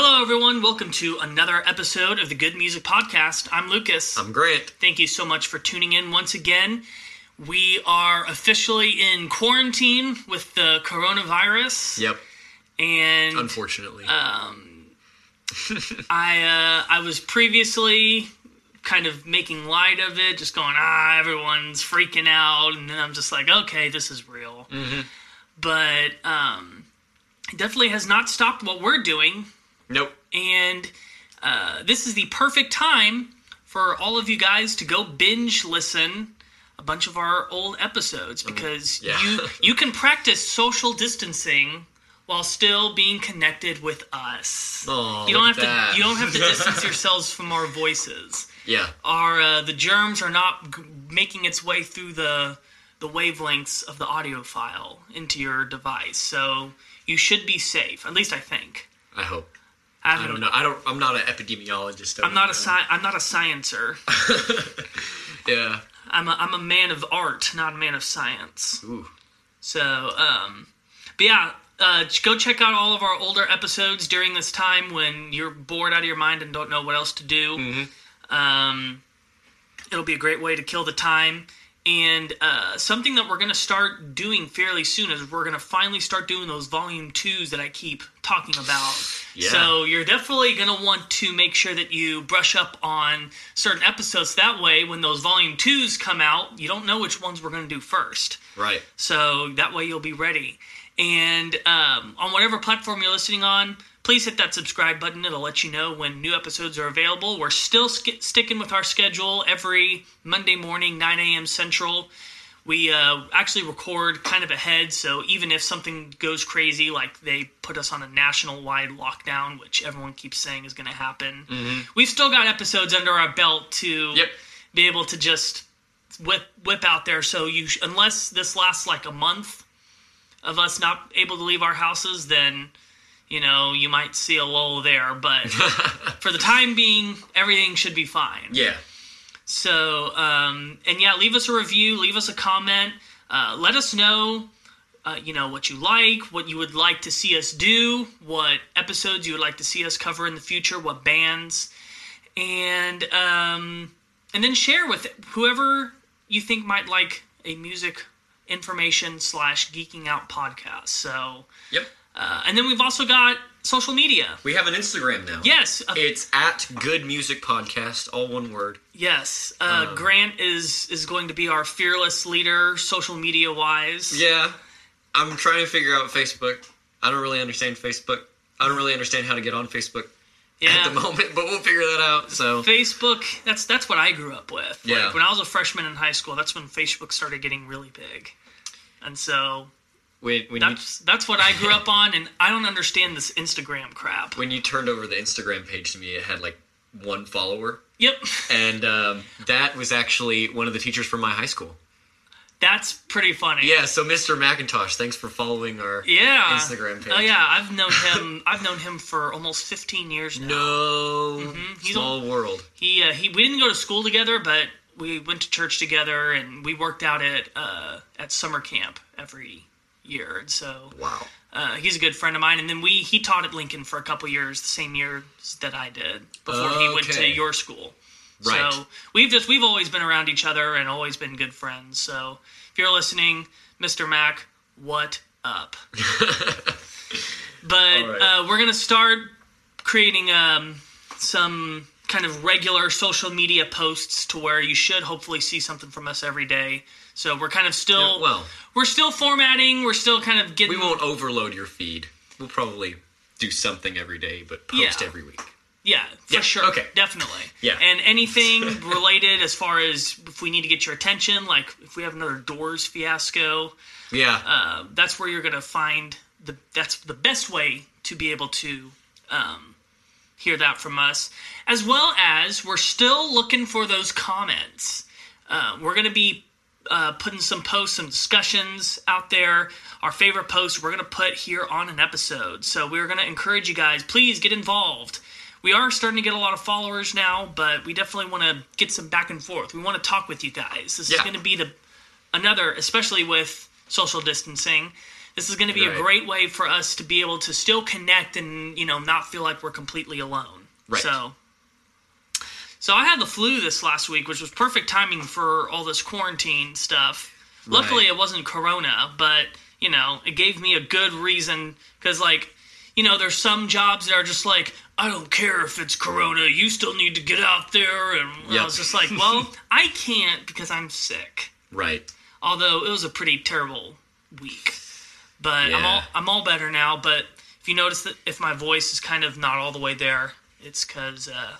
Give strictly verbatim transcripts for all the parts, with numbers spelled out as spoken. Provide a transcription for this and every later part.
Hello, everyone. Welcome to another episode of the Good Music Podcast. I'm Lucas. I'm Grant. Thank you so much for tuning in once again. We are officially in quarantine with the coronavirus. Yep. And unfortunately, um, I uh, I was previously kind of making light of it, just going, ah, everyone's freaking out, and then I'm just like, okay, this is real. Mm-hmm. But um, it definitely has not stopped what we're doing. Nope. And uh, this is the perfect time for all of you guys to go binge listen a bunch of our old episodes because um, yeah. you you can practice social distancing while still being connected with us. Oh, you don't have that. to you don't have to distance yourselves from our voices. Yeah. Our uh, the germs are not g- making its way through the the wavelengths of the audio file into your device. So you should be safe. At least I think. I hope. I don't know. I don't. I'm not an epidemiologist. I'm not a sci- I'm not a sciencer. Yeah. I'm a, I'm a man of art, not a man of science. Ooh. So, um, but yeah, uh, go check out all of our older episodes during this time when you're bored out of your mind and don't know what else to do. Mm-hmm. Um, it'll be a great way to kill the time. And uh, something that we're going to start doing fairly soon is we're going to finally start doing those volume twos that I keep talking about. Yeah. So you're definitely going to want to make sure that you brush up on certain episodes. That way, when those volume twos come out, you don't know which ones we're going to do first. Right. So that way you'll be ready. And um, on whatever platform you're listening on, please hit that subscribe button. It'll let you know when new episodes are available. We're still sk- sticking with our schedule every Monday morning, nine a.m. Central. We uh, actually record kind of ahead, so even if something goes crazy, like they put us on a national-wide lockdown, which everyone keeps saying is going to happen, mm-hmm. we've still got episodes under our belt to yep. be able to just whip whip out there. So you, sh- unless this lasts like a month of us not able to leave our houses, then... You know, you might see a lull there, but for the time being, everything should be fine. Yeah. So, um, and yeah, leave us a review, leave us a comment, uh, let us know, uh, you know, what you like, what you would like to see us do, what episodes you would like to see us cover in the future, what bands, and um, and then share with whoever you think might like a music information slash geeking out podcast. So. Yep. Uh, and then we've also got social media. We have an Instagram now. Yes. Uh, it's at Good Music Podcast, all one word. Yes. Uh, um, Grant is is going to be our fearless leader, social media-wise. Yeah. I'm trying to figure out Facebook. I don't really understand Facebook. I don't really understand how to get on Facebook yeah. at the moment, but we'll figure that out. So Facebook, that's that's what I grew up with. Yeah. Like, when I was a freshman in high school, that's when Facebook started getting really big. And so... When, when that's, you, that's what I grew up on, and I don't understand this Instagram crap. When you turned over the Instagram page to me, it had like one follower. Yep. And um, that was actually one of the teachers from my high school. That's pretty funny. Yeah, so Mister McIntosh, thanks for following our yeah. Instagram page. Oh yeah, I've known him I've known him for almost fifteen years now. No. Mm-hmm. He's small old, world. He uh, he we didn't go to school together, but we went to church together and we worked out at uh, at summer camp every year, and so wow, uh, he's a good friend of mine. And then we he taught at Lincoln for a couple years, the same year that I did before okay. he went to your school. Right. So we've just we've always been around each other and always been good friends. So if you're listening, Mister Mac, what up? But right. uh, we're gonna start creating um, some kind of regular social media posts to where you should hopefully see something from us every day. So we're kind of still, yeah, well, we're still formatting, we're still kind of getting... We won't overload your feed. We'll probably do something every day, but post yeah. every week. Yeah, for yeah. sure. Okay. Definitely. Yeah. And anything related as far as if we need to get your attention, like if we have another Doors fiasco, yeah, uh, that's where you're going to find, the that's the best way to be able to um, hear that from us. As well as we're still looking for those comments. Uh, we're going to be... Uh, putting some posts, some discussions out there. Our favorite posts we're going to put here on an episode. So we're going to encourage you guys, please get involved. We are starting to get a lot of followers now, but we definitely want to get some back and forth. We want to talk with you guys. This yeah. is going to be the another, especially with social distancing, This is going to be right. a great way for us to be able to still connect and, you know, not feel like we're completely alone. Right. So, so I had the flu this last week, which was perfect timing for all this quarantine stuff. Right. Luckily, it wasn't corona, but, you know, it gave me a good reason because, like, you know, there's some jobs that are just like, I don't care if it's corona, you still need to get out there. And yep. I was just like, well, I can't because I'm sick. Right. Although it was a pretty terrible week. But yeah. I'm all I'm all better now. But if you notice that if my voice is kind of not all the way there, it's because uh,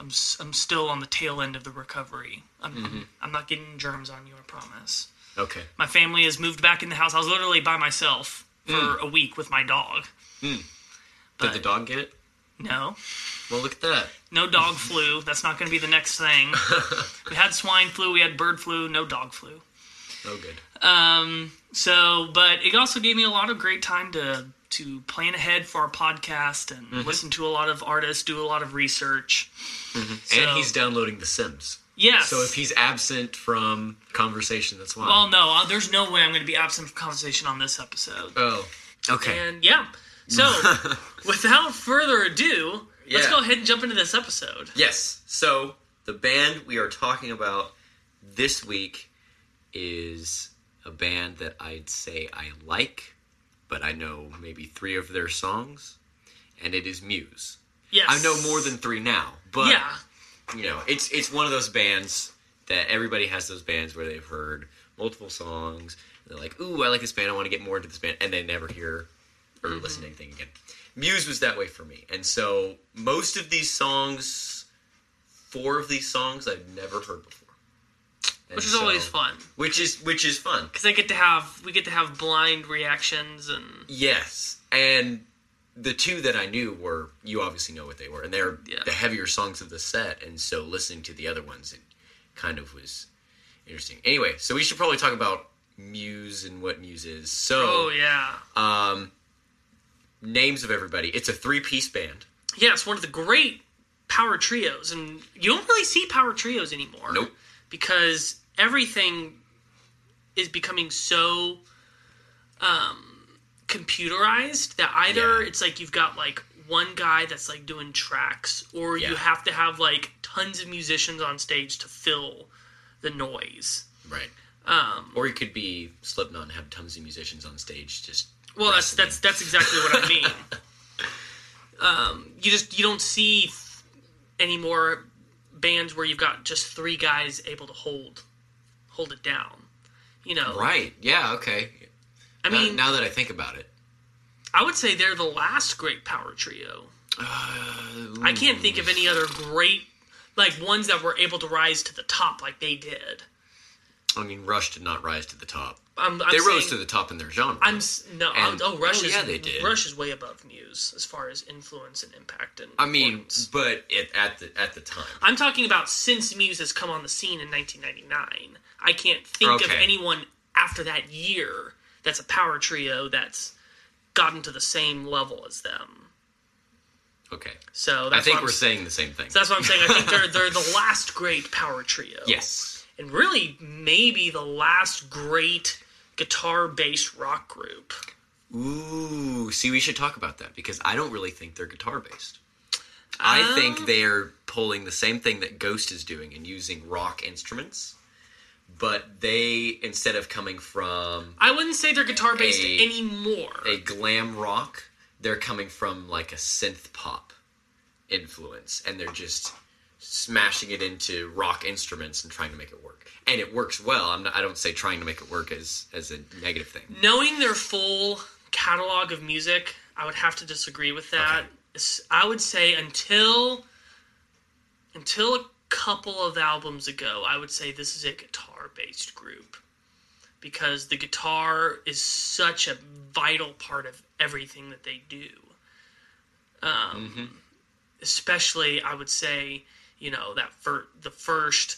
I'm I'm still on the tail end of the recovery. I'm mm-hmm. I'm not getting germs on you, I promise. Okay. My family has moved back in the house. I was literally by myself for mm. a week with my dog. Mm. But, did the dog get it? No. Well, look at that. No dog flu. That's not going to be the next thing. We had swine flu. We had bird flu. No dog flu. Oh, good. Um. So, but it also gave me a lot of great time to to plan ahead for our podcast and mm-hmm. listen to a lot of artists, do a lot of research. Mm-hmm. So, and he's downloading The Sims. Yes. So if he's absent from conversation, that's why. Well, no, uh, there's no way I'm going to be absent from conversation on this episode. Oh. Okay. And yeah. So, without further ado, yeah. let's go ahead and jump into this episode. Yes. So, the band we are talking about this week is a band that I'd say I like, but I know maybe three of their songs, and it is Muse. Yes. I know more than three now, but, yeah. you know, it's it's one of those bands that everybody has those bands where they've heard multiple songs, and they're like, ooh, I like this band, I want to get more into this band, and they never hear or mm-hmm. listen to anything again. Muse was that way for me. And so most of these songs, four of these songs I've never heard before. And which is so, always fun. Which is which is fun. Because I get to have we get to have blind reactions and yes. And the two that I knew were, you obviously know what they were, and they're yeah. the heavier songs of the set, and so listening to the other ones it kind of was interesting. Anyway, so we should probably talk about Muse and what Muse is. So Oh yeah. Um names of everybody. It's a three-piece band. Yeah, it's one of the great power trios, and you don't really see power trios anymore. Nope. Because everything is becoming so um, computerized that either yeah. it's like you've got like one guy that's like doing tracks, or yeah. you have to have like tons of musicians on stage to fill the noise. Right. Um, or it could be Slipknot and have tons of musicians on stage just... Well, that's that's that's exactly what I mean. um, you just you don't see any more bands where you've got just three guys able to hold hold it down. You know, right? Yeah. Okay. I now, mean, now that I think about it, I would say they're the last great power trio. Uh, I can't think of any other great like ones that were able to rise to the top like they did. I mean, Rush did not rise to the top. I'm, I'm they saying, rose to the top in their genre. I'm no. I'm, oh, Rush oh, is yeah, they did. Rush is way above Muse as far as influence and impact. And I mean, importance. But it, at the at the time, I'm talking about since Muse has come on the scene in nineteen ninety-nine. I can't think okay. of anyone after that year that's a power trio that's gotten to the same level as them. Okay, so that's I think we're saying the same thing. So that's what I'm saying. I think they're they're the last great power trio. Yes. And really, maybe the last great guitar-based rock group. Ooh, see, we should talk about that, because I don't really think they're guitar-based. Um, I think they're pulling the same thing that Ghost is doing and using rock instruments, but they, instead of coming from... I wouldn't say they're guitar-based a, anymore. A glam rock, they're coming from, like, a synth-pop influence, and they're just... smashing it into rock instruments and trying to make it work. And it works well. I'm not, I don't say trying to make it work as, as a negative thing. Knowing their full catalog of music, I would have to disagree with that. Okay. I would say until until a couple of albums ago, I would say this is a guitar-based group. Because the guitar is such a vital part of everything that they do. Um, mm-hmm. Especially, I would say... You know, that for the first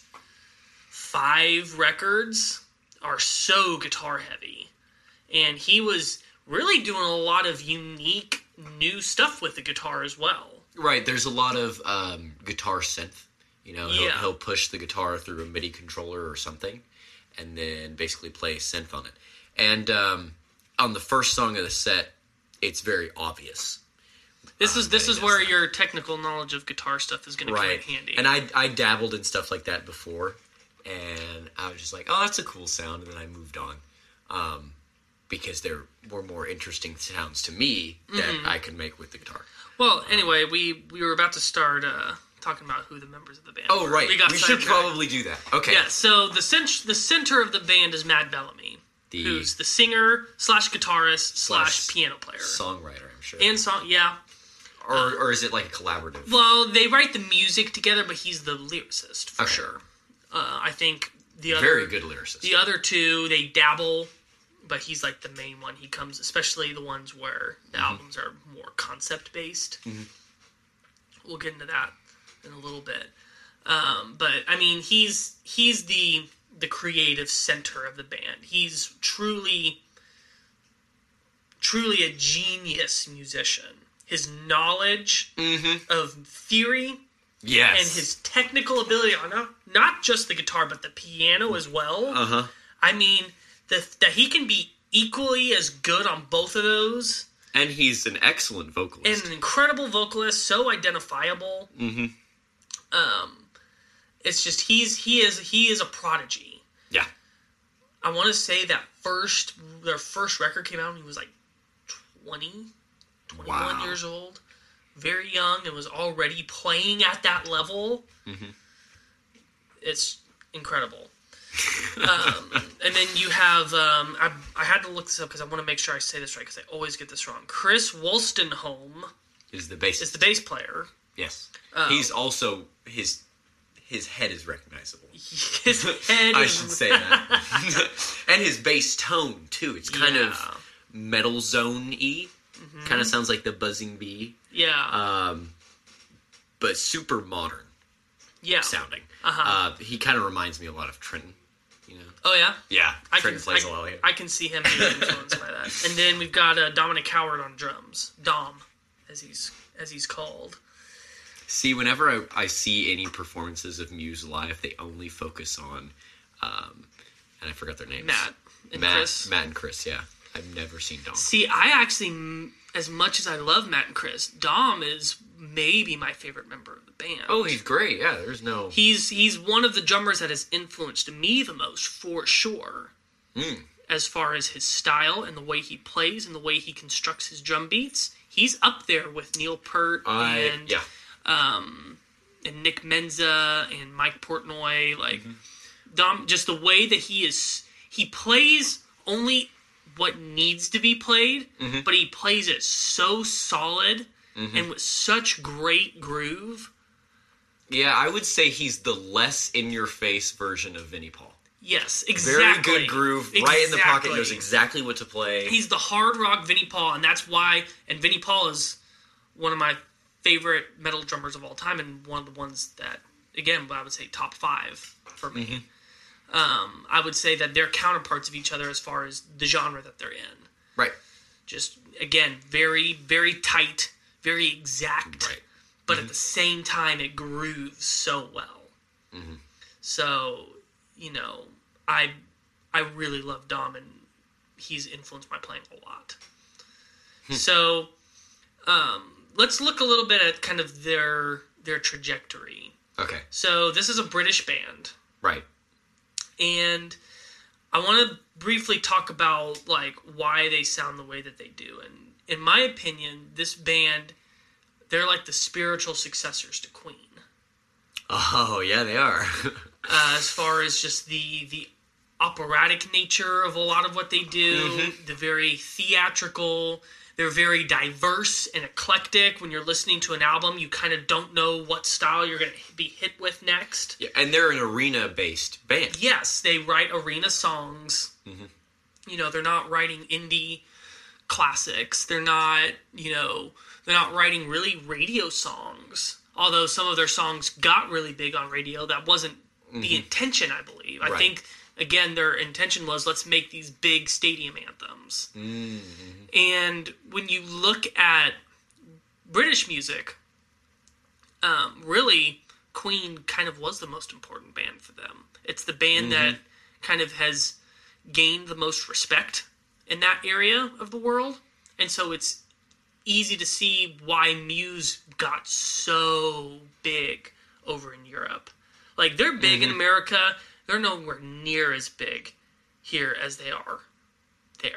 five records are so guitar heavy. And he was really doing a lot of unique new stuff with the guitar as well. Right, there's a lot of um, guitar synth. You know, he'll, yeah. he'll push the guitar through a MIDI controller or something and then basically play synth on it. And um, on the first song of the set, it's very obvious. This is um, this is where that. your technical knowledge of guitar stuff is going to right. come in handy. And I I dabbled in stuff like that before, and I was just like, oh, that's a cool sound, and then I moved on, um, because there were more interesting sounds to me that mm-hmm. I could make with the guitar. Well, um, anyway, we, we were about to start uh, talking about who the members of the band oh, were. Oh, right. We, got we should probably do that. Okay. Yeah, so the, cent- the center of the band is Matt Bellamy, the who's the singer slash guitarist slash piano player. Songwriter, I'm sure. And song, yeah. Or uh, or is it like collaborative? Well, they write the music together, but he's the lyricist for okay. sure. Uh, I think the other... Very good lyricist. The other two, they dabble, but he's like the main one. He comes, especially the ones where the mm-hmm. albums are more concept-based. Mm-hmm. We'll get into that in a little bit. Um, but, I mean, he's he's the the creative center of the band. He's truly truly a genius musician. His knowledge mm-hmm. of theory... Yes. And his technical ability on not just the guitar, but the piano as well. Uh-huh. I mean, the, that he can be equally as good on both of those. And he's an excellent vocalist. And an incredible vocalist, so identifiable. Mm-hmm. Um, it's just, he's he is he is a prodigy. Yeah. I want to say that first, their first record came out when he was like twenty, twenty-one wow. years old. Very young and was already playing at that level. Mm-hmm. It's incredible. um, and then you have, um, I, I had to look this up because I want to make sure I say this right because I always get this wrong. Chris Wolstenholme is the bass. Is the bass player. Yes. Um, He's also, his his head is recognizable. His head I is... should say that. And his bass tone, too. It's kind yeah. of metal zone-y. Mm-hmm. Kind of sounds like the buzzing bee. Yeah. Um, but super modern. Yeah. Sounding. Uh-huh. Uh, he kind of reminds me a lot of Trenton. You know. Oh yeah. Yeah. I Trenton can, plays I, a lot. Like I can see him being influenced by that. And then we've got uh, Dominic Howard on drums. Dom, as he's as he's called. See, whenever I, I see any performances of Muse live, they only focus on, um, and I forgot their names. Matt and Matt, Chris. Matt and Chris. Yeah. I've never seen Dom. See, I actually, as much as I love Matt and Chris, Dom is maybe my favorite member of the band. Oh, he's great. Yeah, there's no... He's he's one of the drummers that has influenced me the most, for sure. Mm. As far as his style and the way he plays and the way he constructs his drum beats, he's up there with Neil Peart I, and, yeah. um, and Nick Menza and Mike Portnoy. Like, mm-hmm. Dom, just the way that he is... He plays only... what needs to be played, mm-hmm. but he plays it so solid mm-hmm. and with such great groove. Yeah, I would say he's the less in-your-face version of Vinnie Paul. Yes, exactly. Very good groove, exactly. Right in the pocket, knows exactly what to play. He's the hard rock Vinnie Paul, and that's why, and Vinnie Paul is one of my favorite metal drummers of all time, and one of the ones that, again, I would say top five for me. Mm-hmm. Um, I would say that they're counterparts of each other as far as the genre that they're in. Right. Just, again, very, very tight, very exact, right. But mm-hmm. at the same time it grooves so well. Mm-hmm. So, you know, I I really love Dom and he's influenced my playing a lot. So, um, let's look a little bit at kind of their their trajectory. Okay. So this is a British band. Right. And I want to briefly talk about, like, why they sound the way that they do. And in my opinion, this band, they're like the spiritual successors to Queen. Oh, yeah, they are. uh, as far as just the the operatic nature of a lot of what they do, mm-hmm. the very theatrical, they're very diverse and eclectic. When you're listening to an album, you kind of don't know what style you're going to be hit with next. Yeah, and they're an arena-based band. Yes, they write arena songs. Mm-hmm. You know, they're not writing indie classics. They're not, you know, they're not writing really radio songs. Although some of their songs got really big on radio, that wasn't mm-hmm. the intention, I believe. Right. I think... Again, their intention was, let's make these big stadium anthems. Mm-hmm. And when you look at British music, um, really, Queen kind of was the most important band for them. It's the band mm-hmm. that kind of has gained the most respect in that area of the world. And so it's easy to see why Muse got so big over in Europe. Like, they're big mm-hmm. in America. They're nowhere near as big here as they are there.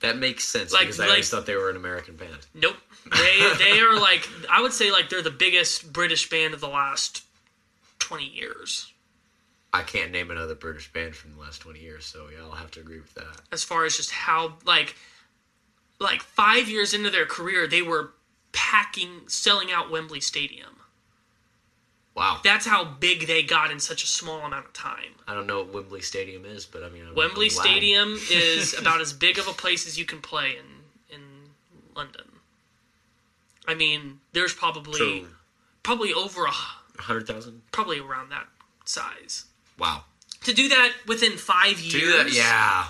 That makes sense, like, because I like, always thought they were an American band. Nope. They they are, like, I would say, like, they're the biggest British band of the last twenty years. I can't name another British band from the last twenty years, so yeah, I'll have to agree with that. As far as just how, like, like five years into their career, they were packing, selling out Wembley Stadium. Wow. That's how big they got in such a small amount of time. I don't know what Wembley Stadium is, but I mean... I'm Wembley Stadium is about as big of a place as you can play in in London. I mean, there's probably... So, probably over a... one hundred thousand? Probably around that size. Wow. To do that within five years? To do that, yeah.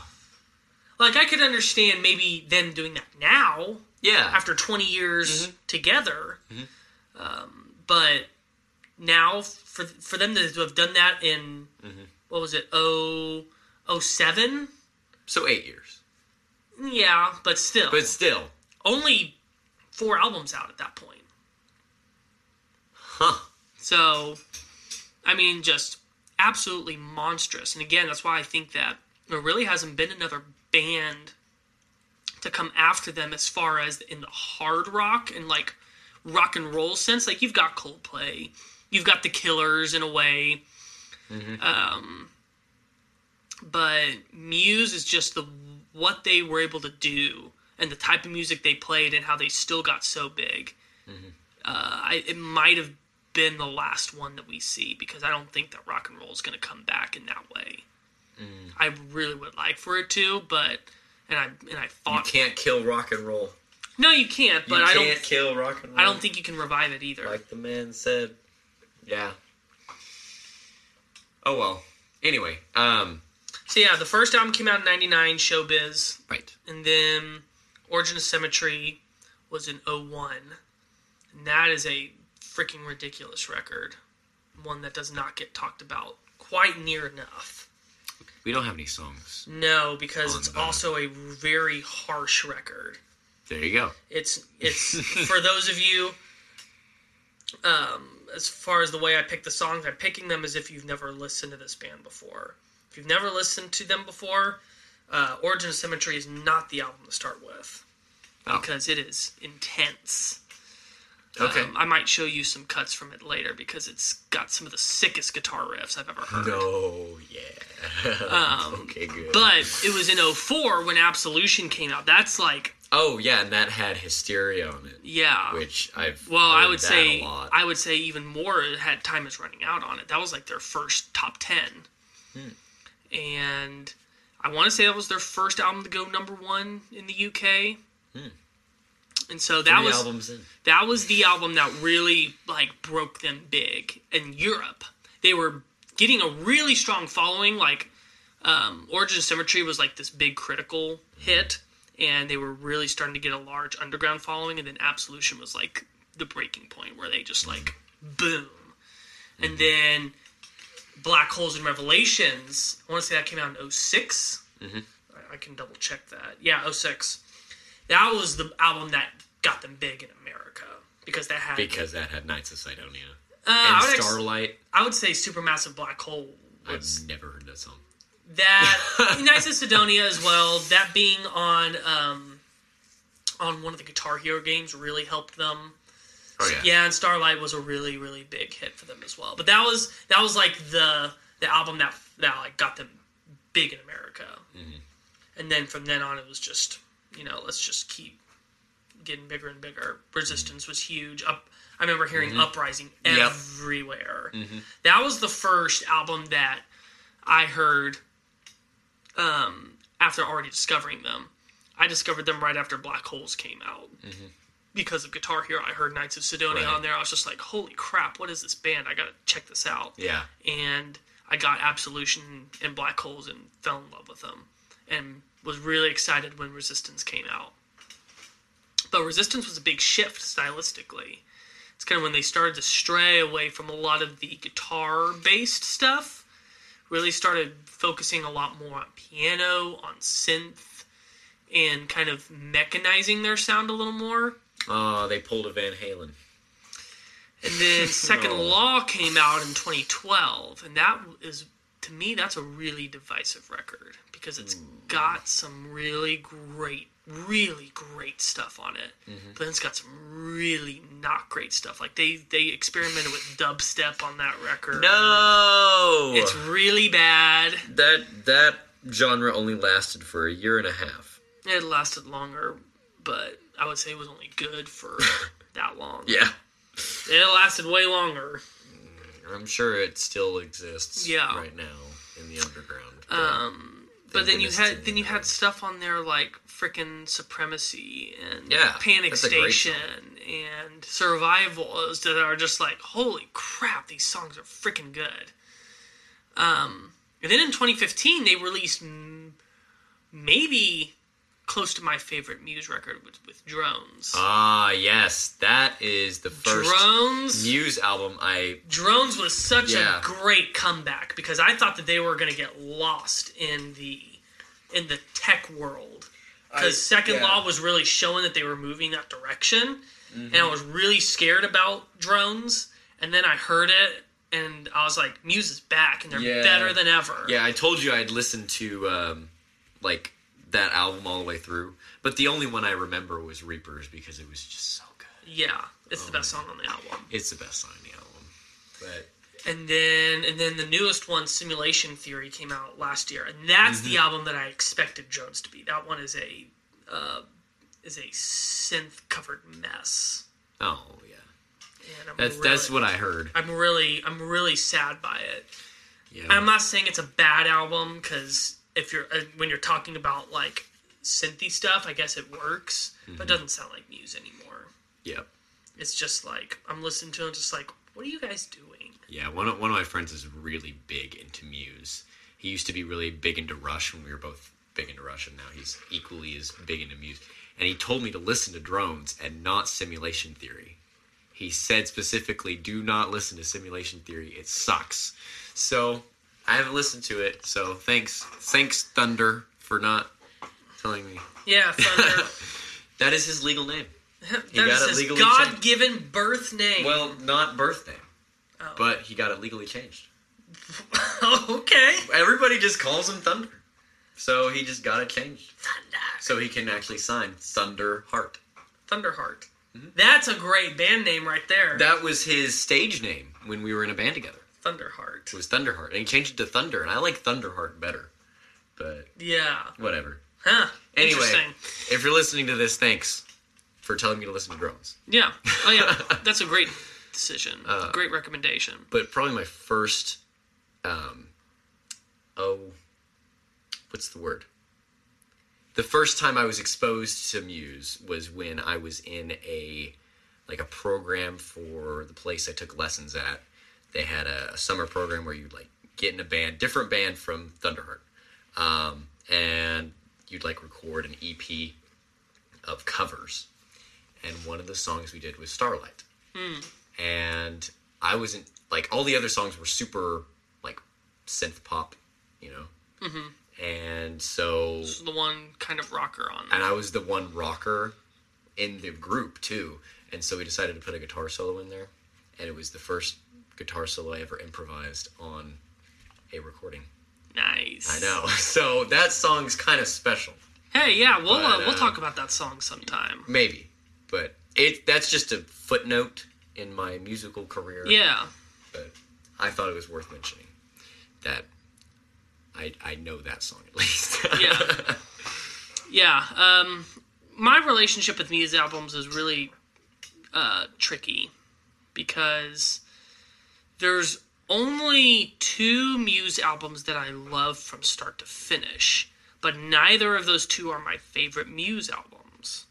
Like, I could understand maybe them doing that now. Yeah. After twenty years mm-hmm. together. Mm-hmm. Um, but... Now, for for them to have done that in, mm-hmm. what was it, oh, oh seven? So eight years. Yeah, but still. But still. Only four albums out at that point. Huh. So, I mean, just absolutely monstrous. And again, that's why I think that there really hasn't been another band to come after them as far as in the hard rock and, like, rock and roll sense. Like, you've got Coldplay. You've got the Killers in a way. Mm-hmm. Um, but Muse is just the what they were able to do and the type of music they played and how they still got so big. Mm-hmm. Uh, I, it might have been the last one that we see because I don't think that rock and roll is going to come back in that way. Mm. I really would like for it to, but... And I, and I fought... You can't kill rock and roll. No, you can't, but you can't I don't... kill rock and roll. I don't think you can revive it either. Like the man said... Yeah. Oh, well. Anyway. Um, so, yeah, the first album came out in ninety-nine, Showbiz. Right. And then Origin of Symmetry was in oh one. And that is a freaking ridiculous record. One that does not get talked about quite near enough. We don't have any songs. No, because it's the... also a very harsh record. There you go. It's, it's for those of you... Um, as far as the way I pick the songs, I'm picking them as if you've never listened to this band before. If you've never listened to them before, uh, Origin of Symmetry is not the album to start with. Oh. Because it is intense. Okay. Um, I might show you some cuts from it later because it's got some of the sickest guitar riffs I've ever heard. Oh, yeah. um, okay, good. But it was in oh four when Absolution came out. That's like... Oh yeah, and that had Hysteria on it. Yeah, which I've well, I would say I would say even more it had Time Is Running Out on it. That was like their first top ten, hmm. and I want to say that was their first album to go number one in the U K. Hmm. And so that Three was albums in. That was the album that really like broke them big in Europe. They were getting a really strong following. Like um, Origin of Symmetry was like this big critical hmm. hit. And they were really starting to get a large underground following. And then Absolution was, like, the breaking point where they just, like, boom. Mm-hmm. And then Black Holes and Revelations, I want to say that came out in oh six. Mm-hmm. I, I can double-check that. Yeah, oh six. That was the album that got them big in America. Because that had... Because that had Knights of Cydonia. Uh, and I Starlight. Ex- I would say Supermassive Black Hole was... I've never heard that song. That Knights of Cydonia as well. That being on um, on one of the Guitar Hero games really helped them. Oh yeah, yeah. And Starlight was a really really big hit for them as well. But that was that was like the the album that that like got them big in America. Mm-hmm. And then from then on, it was just you know let's just keep getting bigger and bigger. Resistance mm-hmm. was huge. Up, I remember hearing mm-hmm. Uprising everywhere. Yep. Mm-hmm. That was the first album that I heard. Um, after already discovering them, I discovered them right after Black Holes came out mm-hmm. because of Guitar Hero. I heard Knights of Cydonia right. on there. I was just like, "Holy crap! What is this band? I gotta check this out." Yeah, and I got Absolution and Black Holes and fell in love with them, and was really excited when Resistance came out. But Resistance was a big shift stylistically. It's kind of when they started to stray away from a lot of the guitar-based stuff. Really started focusing a lot more on piano, on synth, and kind of mechanizing their sound a little more. Oh, uh, they pulled a Van Halen. And then Second oh. Law came out in twenty twelve, and that is, to me, that's a really divisive record because it's Ooh. got some really great, really great stuff on it. Mm-hmm. But then it's got some really not great stuff. Like, they, they experimented with dubstep on that record. No! It's really bad. That, that genre only lasted for a year and a half. It lasted longer, but I would say it was only good for that long. Yeah. It lasted way longer. I'm sure it still exists yeah. right now in the underground. But um, but then you had then you had stuff on there like frickin' Supremacy and yeah, Panic Station and Survivals that are just like, holy crap, these songs are frickin' good. Um, and then in twenty fifteen they released m- maybe close to my favorite Muse record with, with Drones. Ah, yes. That is the first Drones, Muse album I... Drones was such yeah. a great comeback because I thought that they were going to get lost in the in the tech world. Because Second yeah. Law was really showing that they were moving that direction. Mm-hmm. And I was really scared about Drones. And then I heard it and I was like, Muse is back and they're yeah. better than ever. Yeah, I told you I'd listened to, um, like... that album all the way through, but the only one I remember was Reapers because it was just so good. Yeah, it's oh, the best song on the album. It's the best song on the album. But and then and then the newest one, Simulation Theory, came out last year, and that's mm-hmm. the album that I expected Jones to be. That one is a uh, is a synth covered mess. Oh yeah, and I'm that's really, that's what I heard. I'm really I'm really sad by it. Yeah, and I'm not saying it's a bad album because. If you're uh, when you're talking about like synthy stuff, I guess it works, mm-hmm. but it doesn't sound like Muse anymore. Yep, it's just like I'm listening to it, just like what are you guys doing? Yeah, one of, one of my friends is really big into Muse. He used to be really big into Rush when we were both big into Rush, and now he's equally as big into Muse. And he told me to listen to Drones and not Simulation Theory. He said specifically, "Do not listen to Simulation Theory; it sucks." So. I haven't listened to it, so thanks, thanks Thunder for not telling me. Yeah, Thunder. That is his legal name. He that got is his God-given changed. birth name. Well, not birth name, oh. but he got it legally changed. Okay. Everybody just calls him Thunder, so he just got it changed. Thunder. So he can actually sign Thunderheart. Thunderheart. Mm-hmm. That's a great band name right there. That was his stage name when we were in a band together. Thunderheart. It was Thunderheart. And he changed it to Thunder, and I like Thunderheart better. But yeah. Whatever. Huh. Anyway, if you're listening to this, thanks for telling me to listen to Drones. Yeah. Oh yeah. That's a great decision. Uh, great recommendation. But probably my first um oh what's the word? The first time I was exposed to Muse was when I was in a like a program for the place I took lessons at. They had a, a summer program where you'd like get in a band, different band from Thunderheart, um, and you'd like record an E P of covers. And one of the songs we did was Starlight. Mm. And I wasn't like all the other songs were super like synth pop, you know. Mm-hmm. And so this was the one kind of rocker on there. And I was the one rocker in the group too. And so we decided to put a guitar solo in there, and it was the first guitar solo I ever improvised on a recording. Nice. I know. So that song's kind of special. Hey, yeah, we'll but, uh, we'll um, talk about that song sometime. Maybe, but it that's just a footnote in my musical career. Yeah. But I thought it was worth mentioning that I I know that song at least. yeah. Yeah. Um, my relationship with Muse albums is really uh, tricky because. There's only two Muse albums that I love from start to finish, but neither of those two are my favorite Muse albums.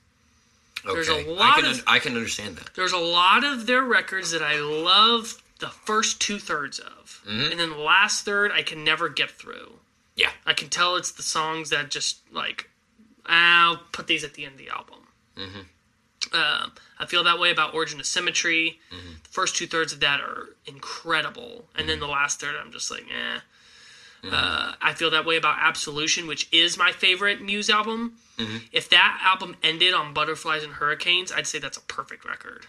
Okay. There's a lot I can, of, I can understand that. There's a lot of their records that I love the first two-thirds of, mm-hmm. and then the last third I can never get through. Yeah. I can tell it's the songs that just, like, I'll put these at the end of the album. Mm-hmm. Uh, I feel that way about Origin of Symmetry. Mm-hmm. The first two thirds of that are incredible, and mm-hmm. then the last third, I'm just like, eh. Mm-hmm. Uh, I feel that way about Absolution, which is my favorite Muse album. Mm-hmm. If that album ended on Butterflies and Hurricanes, I'd say that's a perfect record.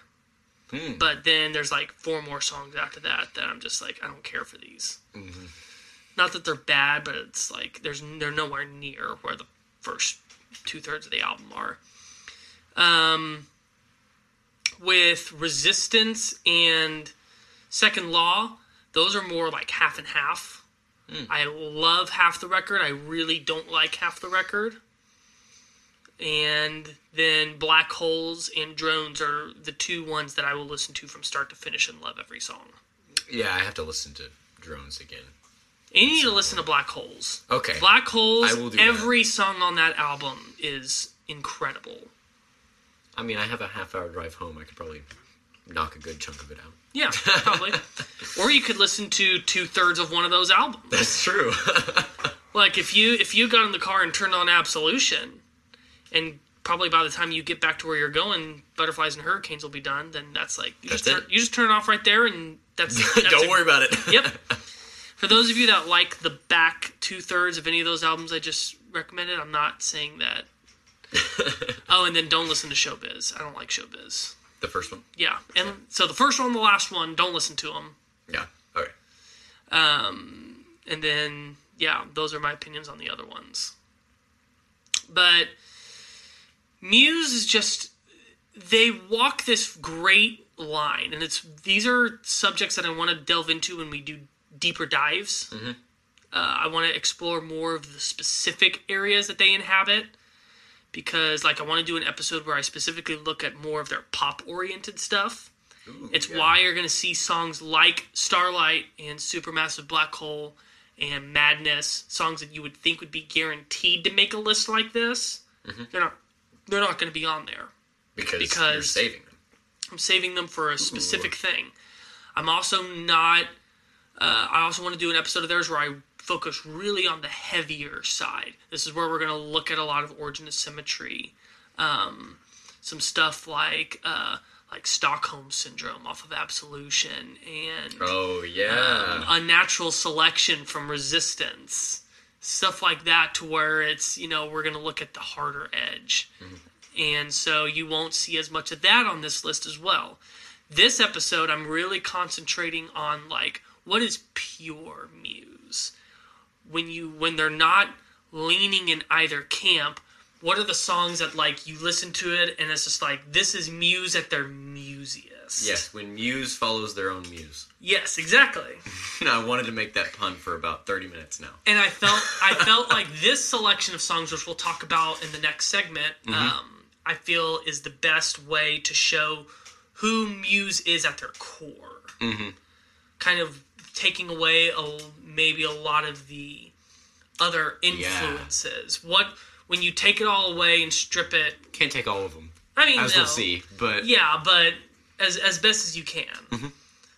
Mm. But then there's like four more songs after that that I'm just like, I don't care for these. Mm-hmm. Not that they're bad, but it's like there's they're nowhere near where the first two thirds of the album are. Um, with Resistance and Second Law, those are more like half and half. Mm. I love half the record. I really don't like half the record. And then Black Holes and Drones are the two ones that I will listen to from start to finish and love every song. Yeah, I have to listen to Drones again. And you need to listen to Black Holes. Okay. Black Holes, I will do every that. Song on that album is incredible. I mean, I have a half hour drive home. I could probably knock a good chunk of it out. Yeah, probably. Or you could listen to two thirds of one of those albums. That's true. Like if you if you got in the car and turned on Absolution, and probably by the time you get back to where you're going, Butterflies and Hurricanes will be done. Then that's like you, that's just, turn, you just turn it off right there, and that's, that's don't a, worry about it. Yep. For those of you that like the back two thirds of any of those albums I just recommended, I'm not saying that. Oh, and then don't listen to Showbiz. I don't like Showbiz. The first one? Yeah. And yeah. So the first one, the last one, don't listen to them. Yeah. All right. Um, and then, yeah, those are my opinions on the other ones. But Muse is just, they walk this great line. And it's these are subjects that I want to delve into when we do deeper dives. Mm-hmm. Uh, I want to explore more of the specific areas that they inhabit. Because, like, I want to do an episode where I specifically look at more of their pop-oriented stuff. Ooh, it's yeah. why you're going to see songs like Starlight and Supermassive Black Hole and Madness, songs that you would think would be guaranteed to make a list like this. Mm-hmm. They're not They're not going to be on there. Because, because you're saving them. I'm saving them for a specific Ooh. thing. I'm also not... Uh, I also want to do an episode of theirs where I focus really on the heavier side. This is where we're going to look at a lot of Origin of Symmetry. Um, some stuff like uh, like Stockholm Syndrome off of Absolution and oh yeah, um, Unnatural Selection from Resistance. Stuff like that to where it's, you know, we're going to look at the harder edge. Mm-hmm. And so you won't see as much of that on this list as well. This episode I'm really concentrating on like what is pure Muse. When you when they're not leaning in either camp, what are the songs that like you listen to it and it's just like this is Muse at their musiest? Yes, when Muse follows their own muse. Yes, exactly. No, I wanted to make that pun for about thirty minutes now. And I felt I felt like this selection of songs, which we'll talk about in the next segment, mm-hmm. um, I feel is the best way to show who Muse is at their core. Mm-hmm. Kind of taking away a, maybe a lot of the other influences. Yeah. What when you take it all away and strip it? Can't take all of them. I mean, as no. we'll see, but yeah, but as as best as you can. Mm-hmm.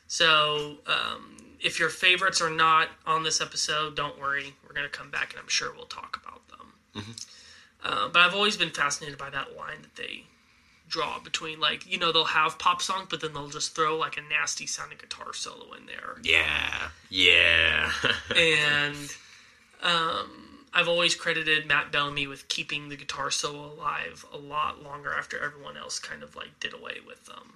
So um, if your favorites are not on this episode, don't worry. We're gonna come back and I'm sure we'll talk about them. Mm-hmm. Uh, but I've always been fascinated by that line that they draw between, like, you know, they'll have pop songs, but then they'll just throw like a nasty sounding guitar solo in there. Yeah, yeah. And um, I've always credited Matt Bellamy with keeping the guitar solo alive a lot longer after everyone else kind of like did away with them.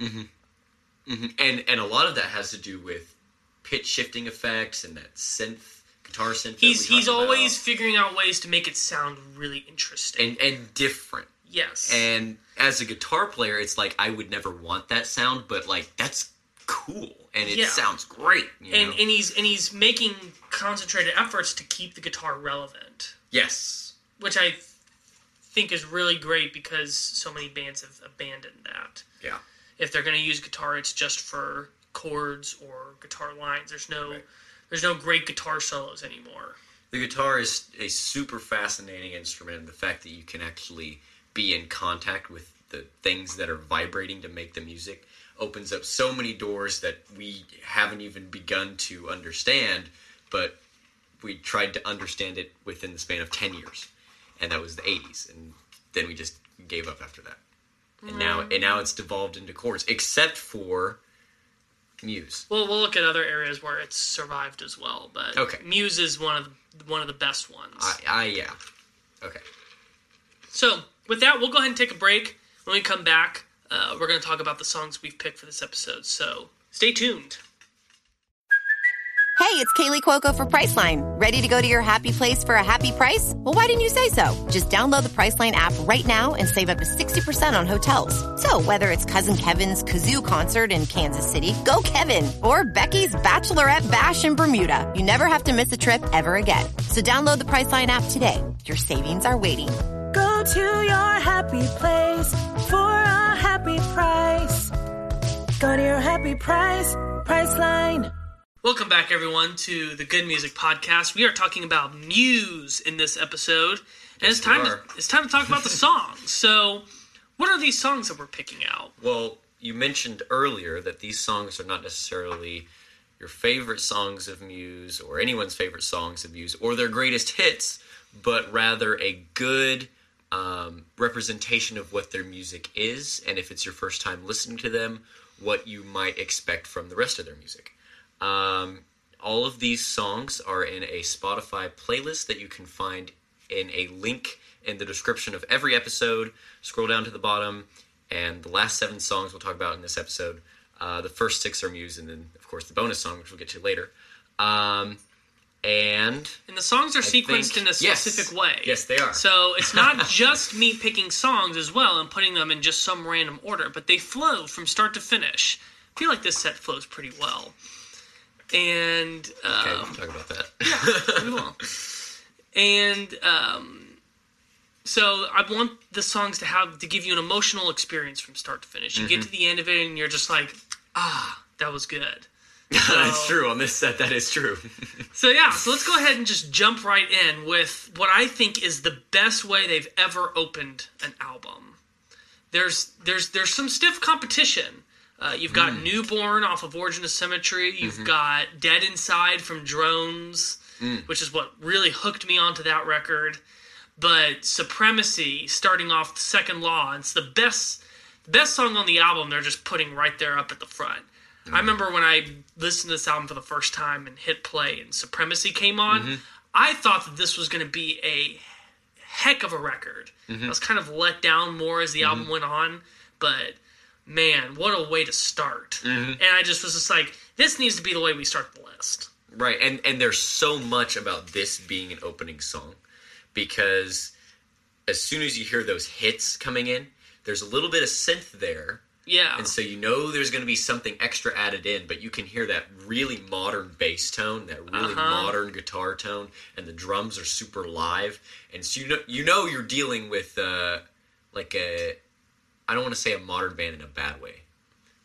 Mm-hmm. Mm-hmm. And and a lot of that has to do with pitch shifting effects and that synth. Guitar synth. He's he's always about. figuring out ways to make it sound really interesting and and different. Yes. And as a guitar player, it's like, I would never want that sound, but like, that's cool. And it yeah. sounds great. You and know? and he's and he's making concentrated efforts to keep the guitar relevant. Yes. Which I think is really great because so many bands have abandoned that. Yeah. If they're going to use guitar, it's just for chords or guitar lines. There's no, right. there's no great guitar solos anymore. The guitar is a super fascinating instrument. The fact that you can actually be in contact with the things that are vibrating to make the music opens up so many doors that we haven't even begun to understand, but we tried to understand it within the span of ten years, and that was the eighties, and then we just gave up after that. And now and now it's devolved into chords, except for Muse. Well, we'll look at other areas where it's survived as well, but okay. Muse is one of the, one of the best ones. I, I yeah. Okay. So with that, we'll go ahead and take a break. When we come back, uh, we're going to talk about the songs we've picked for this episode. So stay tuned. Hey, it's Kaylee Cuoco for Priceline. Ready to go to your happy place for a happy price? Well, why didn't you say so? Just download the Priceline app right now and save up to sixty percent on hotels. So whether it's Cousin Kevin's Kazoo concert in Kansas City, go Kevin, or Becky's Bachelorette Bash in Bermuda, you never have to miss a trip ever again. So download the Priceline app today. Your savings are waiting. Go to your happy place for a happy price. Go to your happy price, Priceline. Welcome back, everyone, to the Good Music Podcast. We are talking about Muse in this episode, and yes, it's time to, it's time to talk about the songs. So, what are these songs that we're picking out? Well, you mentioned earlier that these songs are not necessarily your favorite songs of Muse, or anyone's favorite songs of Muse, or their greatest hits, but rather a good um, representation of what their music is, and if it's your first time listening to them, what you might expect from the rest of their music. Um, all of these songs are in a Spotify playlist that you can find in a link in the description of every episode. Scroll down to the bottom, and the last seven songs we'll talk about in this episode. Uh, the first six are Muse, and then, of course, the bonus song, which we'll get to later. Um, and... And the songs are I sequenced think, in a specific yes, way. Yes, they are. So it's not just me picking songs as well and putting them in just some random order, but they flow from start to finish. I feel like this set flows pretty well. And um, okay, we'll talk about that. Yeah, we will. And um, so I want the songs to have to give you an emotional experience from start to finish. You mm-hmm. get to the end of it, and you're just like, ah, that was good. So, that's true on this set. That is true. So yeah, so let's go ahead and just jump right in with what I think is the best way they've ever opened an album. There's there's there's some stiff competition. Uh, you've got mm. Newborn off of Origin of Symmetry. You've mm-hmm. got Dead Inside from Drones, mm. which is what really hooked me onto that record. But Supremacy, starting off the second law, it's the best best song on the album. They're just putting right there up at the front. Mm. I remember when I listened to this album for the first time and hit play and Supremacy came on, mm-hmm. I thought that this was going to be a heck of a record. Mm-hmm. I was kind of let down more as the mm-hmm. album went on, but... Man, what a way to start. Mm-hmm. And I just was just like, this needs to be the way we start the list. Right, and, and there's so much about this being an opening song because as soon as you hear those hits coming in, there's a little bit of synth there. Yeah. And so you know there's going to be something extra added in, but you can hear that really modern bass tone, that really uh-huh. modern guitar tone, and the drums are super live. And so you know, you know you're dealing with uh, like a... I don't want to say a modern band in a bad way,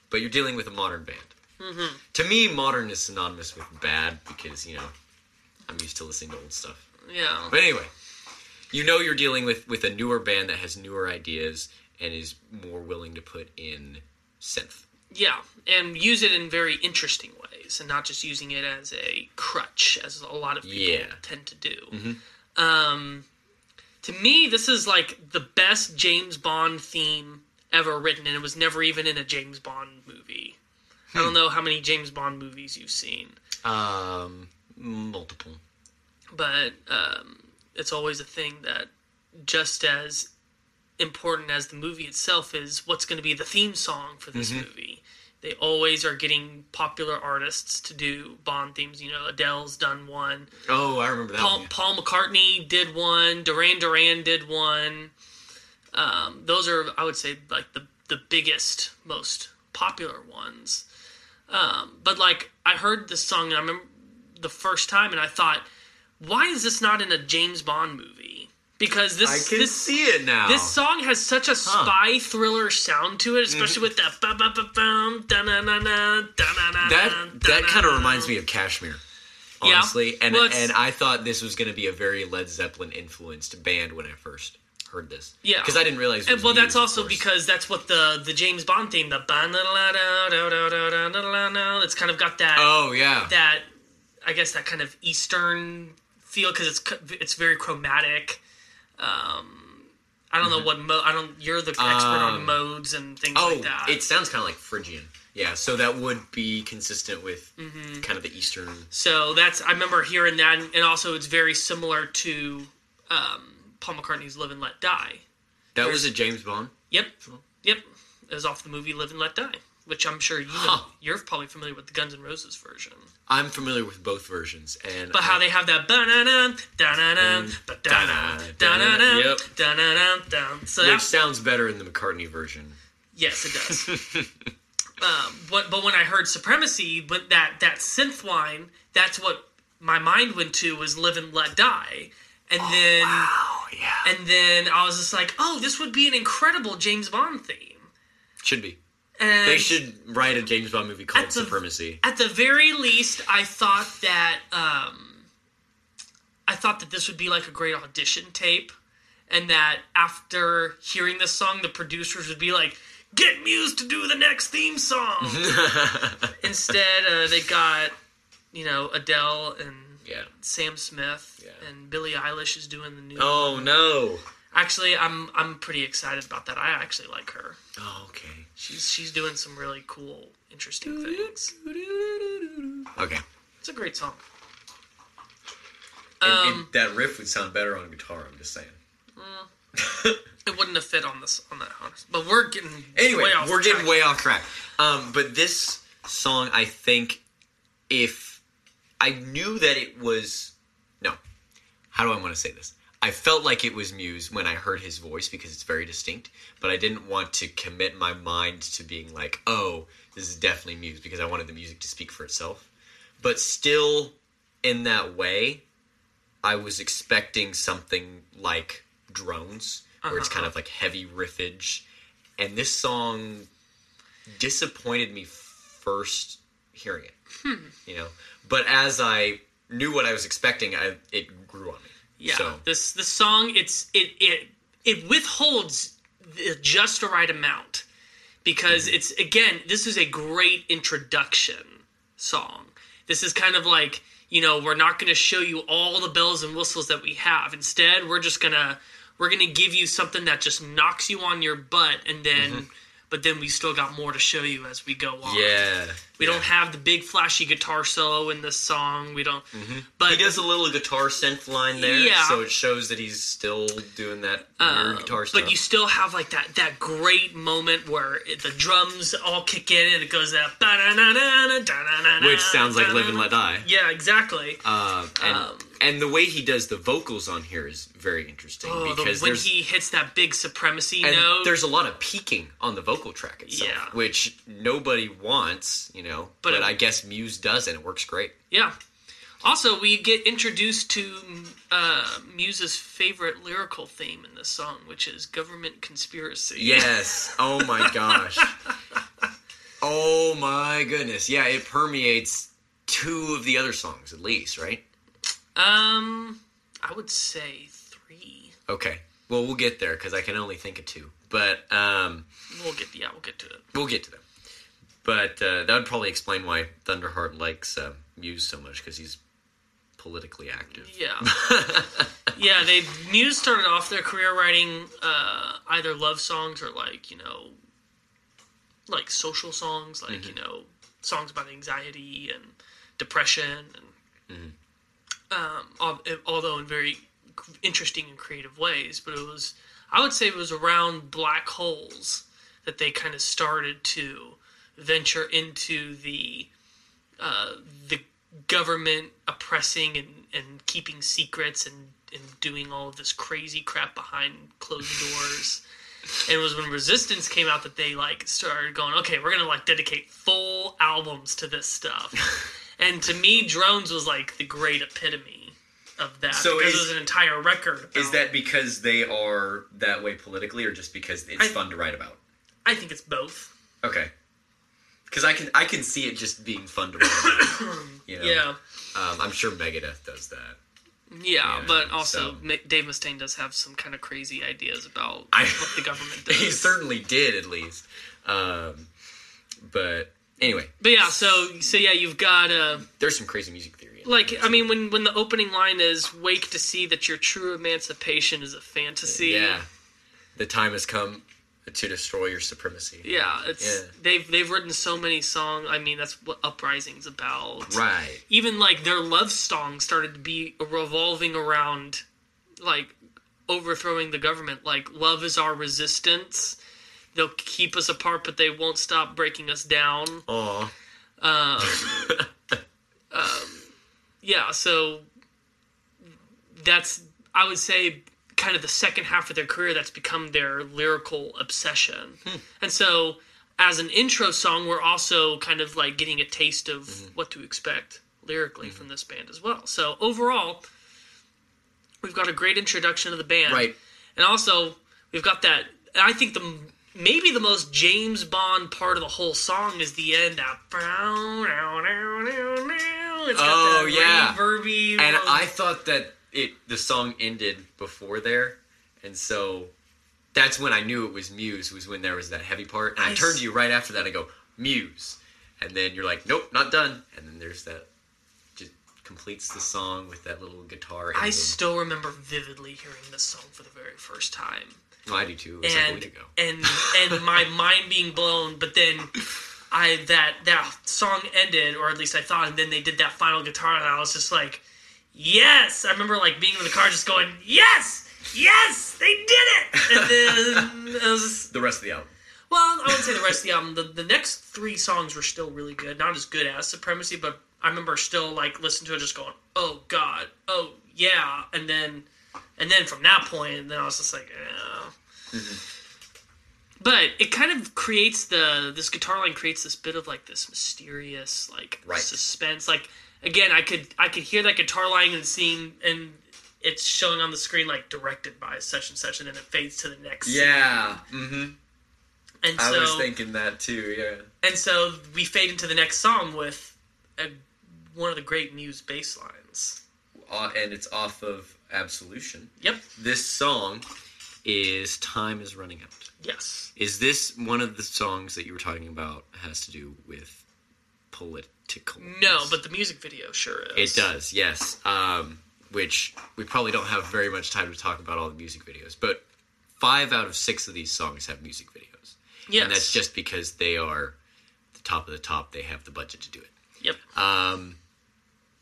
but you're dealing with a modern band. Mm-hmm. To me, modern is synonymous with bad because, you know, I'm used to listening to old stuff. Yeah. But anyway, you know you're dealing with, with a newer band that has newer ideas and is more willing to put in synth. Yeah, and use it in very interesting ways and not just using it as a crutch, as a lot of people yeah. tend to do. Mm-hmm. Um, to me, this is like the best James Bond theme ever written, and it was never even in a James Bond movie. Hmm. I don't know how many James Bond movies you've seen. Um, multiple. But um, it's always a thing that just as important as the movie itself is what's going to be the theme song for this mm-hmm. movie. They always are getting popular artists to do Bond themes. You know, Adele's done one. Oh, I remember that Paul, one. Yeah. Paul McCartney did one. Duran Duran did one. Um, those are, I would say, like the, the biggest, most popular ones. Um, but, like, I heard this song, and I remember the first time, and I thought, why is this not in a James Bond movie? Because this, I can this, see it now. This song has such a spy huh. thriller sound to it, especially mm-hmm. with that ba ba ba bum da na na na da na na. That that kind of reminds me of Kashmir, honestly. Yeah. And well, and I thought this was going to be a very Led Zeppelin influenced band when I first heard this. Yeah, because I didn't realize. It was and, well, Muse, that's also because that's what the the James Bond theme, the ba na na na na na na na na. It's kind of got that. Oh yeah. That I guess that kind of Eastern feel because it's it's very chromatic. Um, I don't mm-hmm. know what mode. I don't. You're the expert um, on modes and things oh, like that. Oh, it sounds kind of like Phrygian. Yeah, so that would be consistent with mm-hmm. kind of the Eastern. So that's, I remember hearing that, and also it's very similar to um, Paul McCartney's Live and Let Die. That There's, was a James Bond? Yep, yep. It was off the movie Live and Let Die, which I'm sure you know. Huh. You're probably familiar with the Guns N' Roses version. I'm familiar with both versions. And but I, how they have that ba-na-na, da-na-na, ba-da-na, da-na-na, yep. da-na-na, da-na. So which sounds better in the McCartney version. Yes, it does. um, but, but when I heard Supremacy, but that, that synth line, that's what my mind went to, was Live and Let Die. And oh, then, wow, yeah. And then I was just like, oh, this would be an incredible James Bond theme. Should be. And they should write a James Bond movie called at the, Supremacy. At the very least, I thought that um, I thought that this would be like a great audition tape, and that after hearing this song, the producers would be like, "Get Muse to do the next theme song." Instead, uh, they got you know Adele and yeah. Sam Smith yeah. and Billie Eilish is doing the new. Oh one. No. Actually, I'm I'm pretty excited about that. I actually like her. Oh, okay. She's she's doing some really cool, interesting things. Okay. It's a great song. And, um, and that riff would sound better on guitar, I'm just saying. Mm, it wouldn't have fit on this on that, honest. But we're getting anyway, way off we're getting track. way off track. Um, but this song, I think, if I knew that it was no. How do I want to say this? I felt like it was Muse when I heard his voice because it's very distinct, but I didn't want to commit my mind to being like, oh, this is definitely Muse, because I wanted the music to speak for itself. But still, in that way, I was expecting something like Drones, where uh-huh. it's kind of like heavy riffage. And this song disappointed me first hearing it, hmm. you know? But as I knew what I was expecting, I, it grew on me. Yeah, so. this the song it's it it it withholds the just the right amount because mm-hmm. it's again this is a great introduction song. This is kind of like you know we're not going to show you all the bells and whistles that we have. Instead, we're just gonna we're gonna give you something that just knocks you on your butt, and then mm-hmm. but then we still got more to show you as we go on. Yeah, we yeah. don't have the big flashy guitar solo in this song. We don't. Mm-hmm. But he does a little guitar synth line there, yeah. so it shows that he's still doing that um, guitar stuff. But you still have like that that great moment where it, the drums all kick in and it goes that ba-na-na-na, da-na-na-na, which sounds like "Live and Let Die." Yeah, exactly. Uh, and, um, and the way he does the vocals on here is very interesting oh, because the, when he hits that big Supremacy and note, there's a lot of peaking on the vocal track itself, yeah. which nobody wants, you know. Know, but, but I guess Muse does, and it works great. Yeah. Also, we get introduced to uh, Muse's favorite lyrical theme in this song, which is government conspiracy. Yes. Oh, my gosh. Oh, my goodness. Yeah, it permeates two of the other songs, at least, right? Um, I would say three. Okay. Well, we'll get there, because I can only think of two. But, um... We'll get, yeah, we'll get to it. We'll get to them. But uh, that would probably explain why Thunderheart likes uh, Muse so much, because he's politically active. Yeah. yeah, they Muse started off their career writing uh, either love songs or, like, you know, like social songs, like, mm-hmm. you know, songs about anxiety and depression. And, mm-hmm. um, although in very interesting and creative ways. But it was, I would say it was around Black Holes that they kind of started to venture into the uh, the government oppressing and, and keeping secrets and, and doing all of this crazy crap behind closed doors. And it was when Resistance came out that they like started going, okay, we're gonna like dedicate full albums to this stuff. And to me, Drones was like the great epitome of that. So because is, it was an entire record. About, is that because they are that way politically, or just because it's I, fun to write about? I think it's both. Okay. Because I can I can see it just being fun to watch. You know? Yeah. Um, I'm sure Megadeth does that. Yeah, yeah but also so. Dave Mustaine does have some kind of crazy ideas about I, what the government does. He certainly did, at least. Um, but anyway. But yeah, so so yeah, you've got... Uh, There's some crazy music theory. In like, there. I mean, when, when the opening line is, wake to see that your true emancipation is a fantasy. Yeah. The time has come. to destroy your supremacy. Yeah, it's yeah. they've they've written so many songs. I mean, that's what Uprising's about. Right. Even like their love song started to be revolving around like overthrowing the government. Like, love is our resistance. They'll keep us apart, but they won't stop breaking us down. Aww. Um, um, yeah, so that's, I would say, kind of the second half of their career that's become their lyrical obsession. Hmm. And so, as an intro song, we're also kind of like getting a taste of mm-hmm. what to expect lyrically mm-hmm. from this band as well. So, overall, we've got a great introduction to the band. Right. And also, we've got that, I think the maybe the most James Bond part of the whole song is the end. Of, it's got oh, that yeah. reverby. And little... I thought that it the song ended before there, and so that's when I knew it was Muse, was when there was that heavy part. And I, I turned to you right after that and go, Muse. And then you're like, nope, not done. And then there's that, just completes the song with that little guitar. I still remember vividly hearing this song for the very first time. Oh, I do too. It was and, like a week ago. and and my mind being blown, but then I that that song ended, or at least I thought, and then they did that final guitar, and I was just like, yes! I remember like being in the car just going, yes! Yes! They did it! And then it was just, the rest of the album. Well, I wouldn't say the rest of the album. The, the next three songs were still really good. Not as good as Supremacy, but I remember still like listening to it just going, oh god, oh yeah, and then... And then from that point, then I was just like, eh. Mm-hmm. But it kind of creates the, this guitar line creates this bit of like this mysterious, like right. suspense. Like, again, I could, I could hear that guitar line and seeing, and it's showing on the screen, like directed by such and such, and then it fades to the next. Yeah. Scene. Mm-hmm. And I so, was thinking that too. Yeah. And so we fade into the next song with a, one of the great Muse bass lines. Uh, and it's off of Absolution. Yep. This song is Time Is Running Out. Yes. Is this one of the songs that you were talking about has to do with political? No, but the music video sure is. It does, yes. Um, which we probably don't have very much time to talk about all the music videos, but five out of six of these songs have music videos. Yes. And that's just because they are the top of the top. They have the budget to do it. Yep. Um...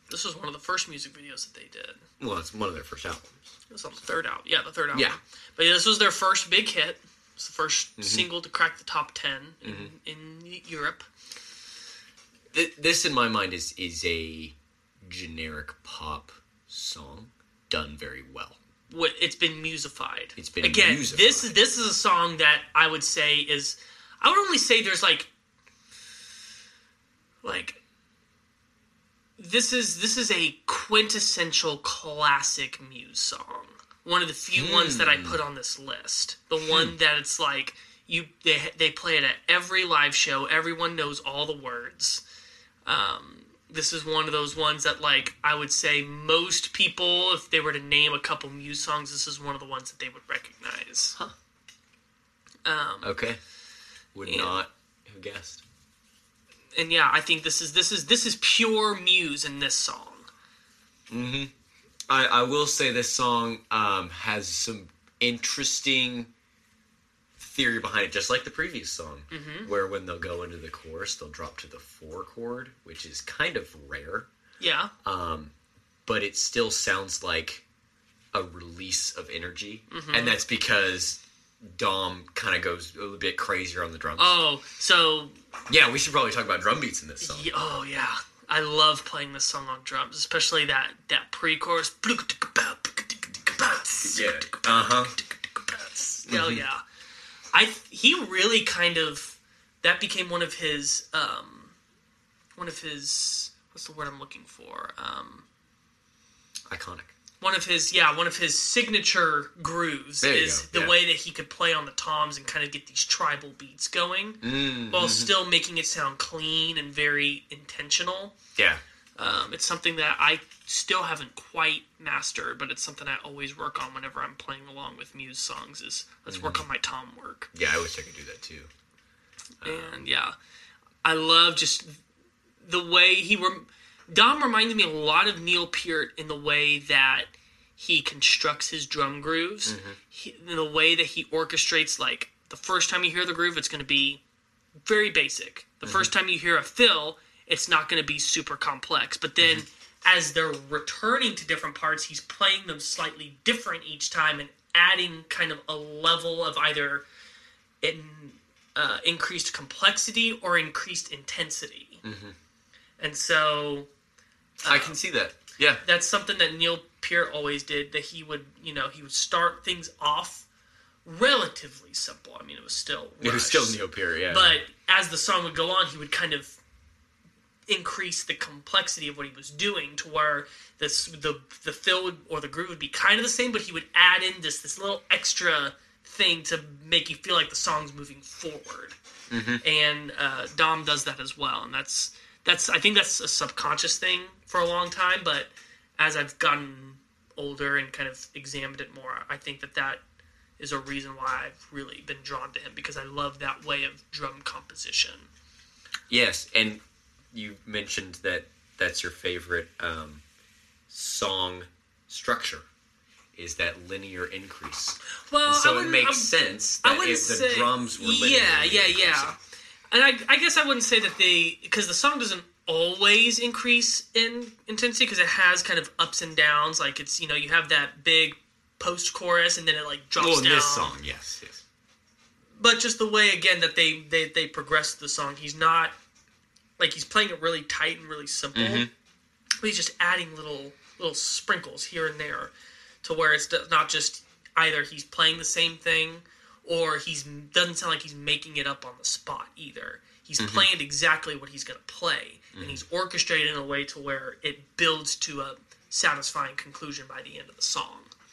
This was one of the first music videos that they did. Well, it's one of their first albums. It was on the third album. Yeah, the third album. Yeah. But yeah, this was their first big hit. It's the first mm-hmm. single to crack the top ten in, mm-hmm. in Europe. Th- this, in my mind, is, is a generic pop song done very well. What, it's been musified. It's been Again, musified. Again, this, this is a song that I would say is... I would only say there's like... Like... This is this is a quintessential classic Muse song. One of the few mm. ones that I put on this list. The mm. one that it's like you they they play it at every live show. Everyone knows all the words. Um, this is one of those ones that like I would say most people, if they were to name a couple Muse songs, this is one of the ones that they would recognize. Huh. Um, okay. Would and, not have guessed. And yeah, I think this is this is this is pure Muse in this song. Mm-hmm. I, I will say this song um, has some interesting theory behind it, just like the previous song, mm-hmm. where when they'll go into the chorus, they'll drop to the four chord, which is kind of rare. Yeah. Um, but it still sounds like a release of energy, mm-hmm. and that's because Dom kind of goes a little bit crazier on the drums. Oh, so... Yeah, we should probably talk about drum beats in this song. Oh, yeah. I love playing this song on drums, especially that, that pre-chorus. Yeah. Uh-huh. Oh, yeah. I, he really kind of... That became one of his... Um, one of his... What's the word I'm looking for? Um, Iconic. One of his, yeah, one of his signature grooves is go. the yeah. way that he could play on the toms and kind of get these tribal beats going mm-hmm. while still making it sound clean and very intentional. Yeah. Um, it's something that I still haven't quite mastered, but it's something I always work on whenever I'm playing along with Muse songs is let's mm-hmm. work on my tom work. Yeah, I wish I could do that too. And um, yeah, I love just the way he... Rem- Dom reminded me a lot of Neil Peart in the way that he constructs his drum grooves, mm-hmm. he, in the way that he orchestrates like the first time you hear the groove, it's going to be very basic. The mm-hmm. first time you hear a fill, it's not going to be super complex. But then mm-hmm. as they're returning to different parts, he's playing them slightly different each time and adding kind of a level of either in, uh, increased complexity or increased intensity. Mm-hmm. And so... Uh, I can see that. Yeah. That's something that Neil Peart always did, that he would, you know, he would start things off relatively simple. I mean, it was still Rush, it was still Neil Peart, yeah. But as the song would go on, he would kind of increase the complexity of what he was doing to where this the the fill would, or the groove would be kind of the same, but he would add in this this little extra thing to make you feel like the song's moving forward. Mm-hmm. And uh, Dom does that as well, and that's that's I think that's a subconscious thing for a long time, but as I've gotten older and kind of examined it more, I think that that is a reason why I've really been drawn to him, because I love that way of drum composition. Yes, and you mentioned that that's your favorite um, song structure, is that linear increase. Well, and so it makes sense that if the say, drums were linear. Yeah, yeah, increasing. yeah. And I, I guess I wouldn't say that they... Because the song doesn't always increase in intensity, because it has kind of ups and downs. Like, it's, you know, you have that big post-chorus, and then it, like, drops well, down. Well, this song, yes, yes. But just the way, again, that they, they, they progress the song, he's not... Like, he's playing it really tight and really simple. Mm-hmm. But he's just adding little little sprinkles here and there, to where it's not just either he's playing the same thing, or he's doesn't sound like he's making it up on the spot either. He's mm-hmm. planned exactly what he's going to play, mm-hmm. and he's orchestrated in a way to where it builds to a satisfying conclusion by the end of the song.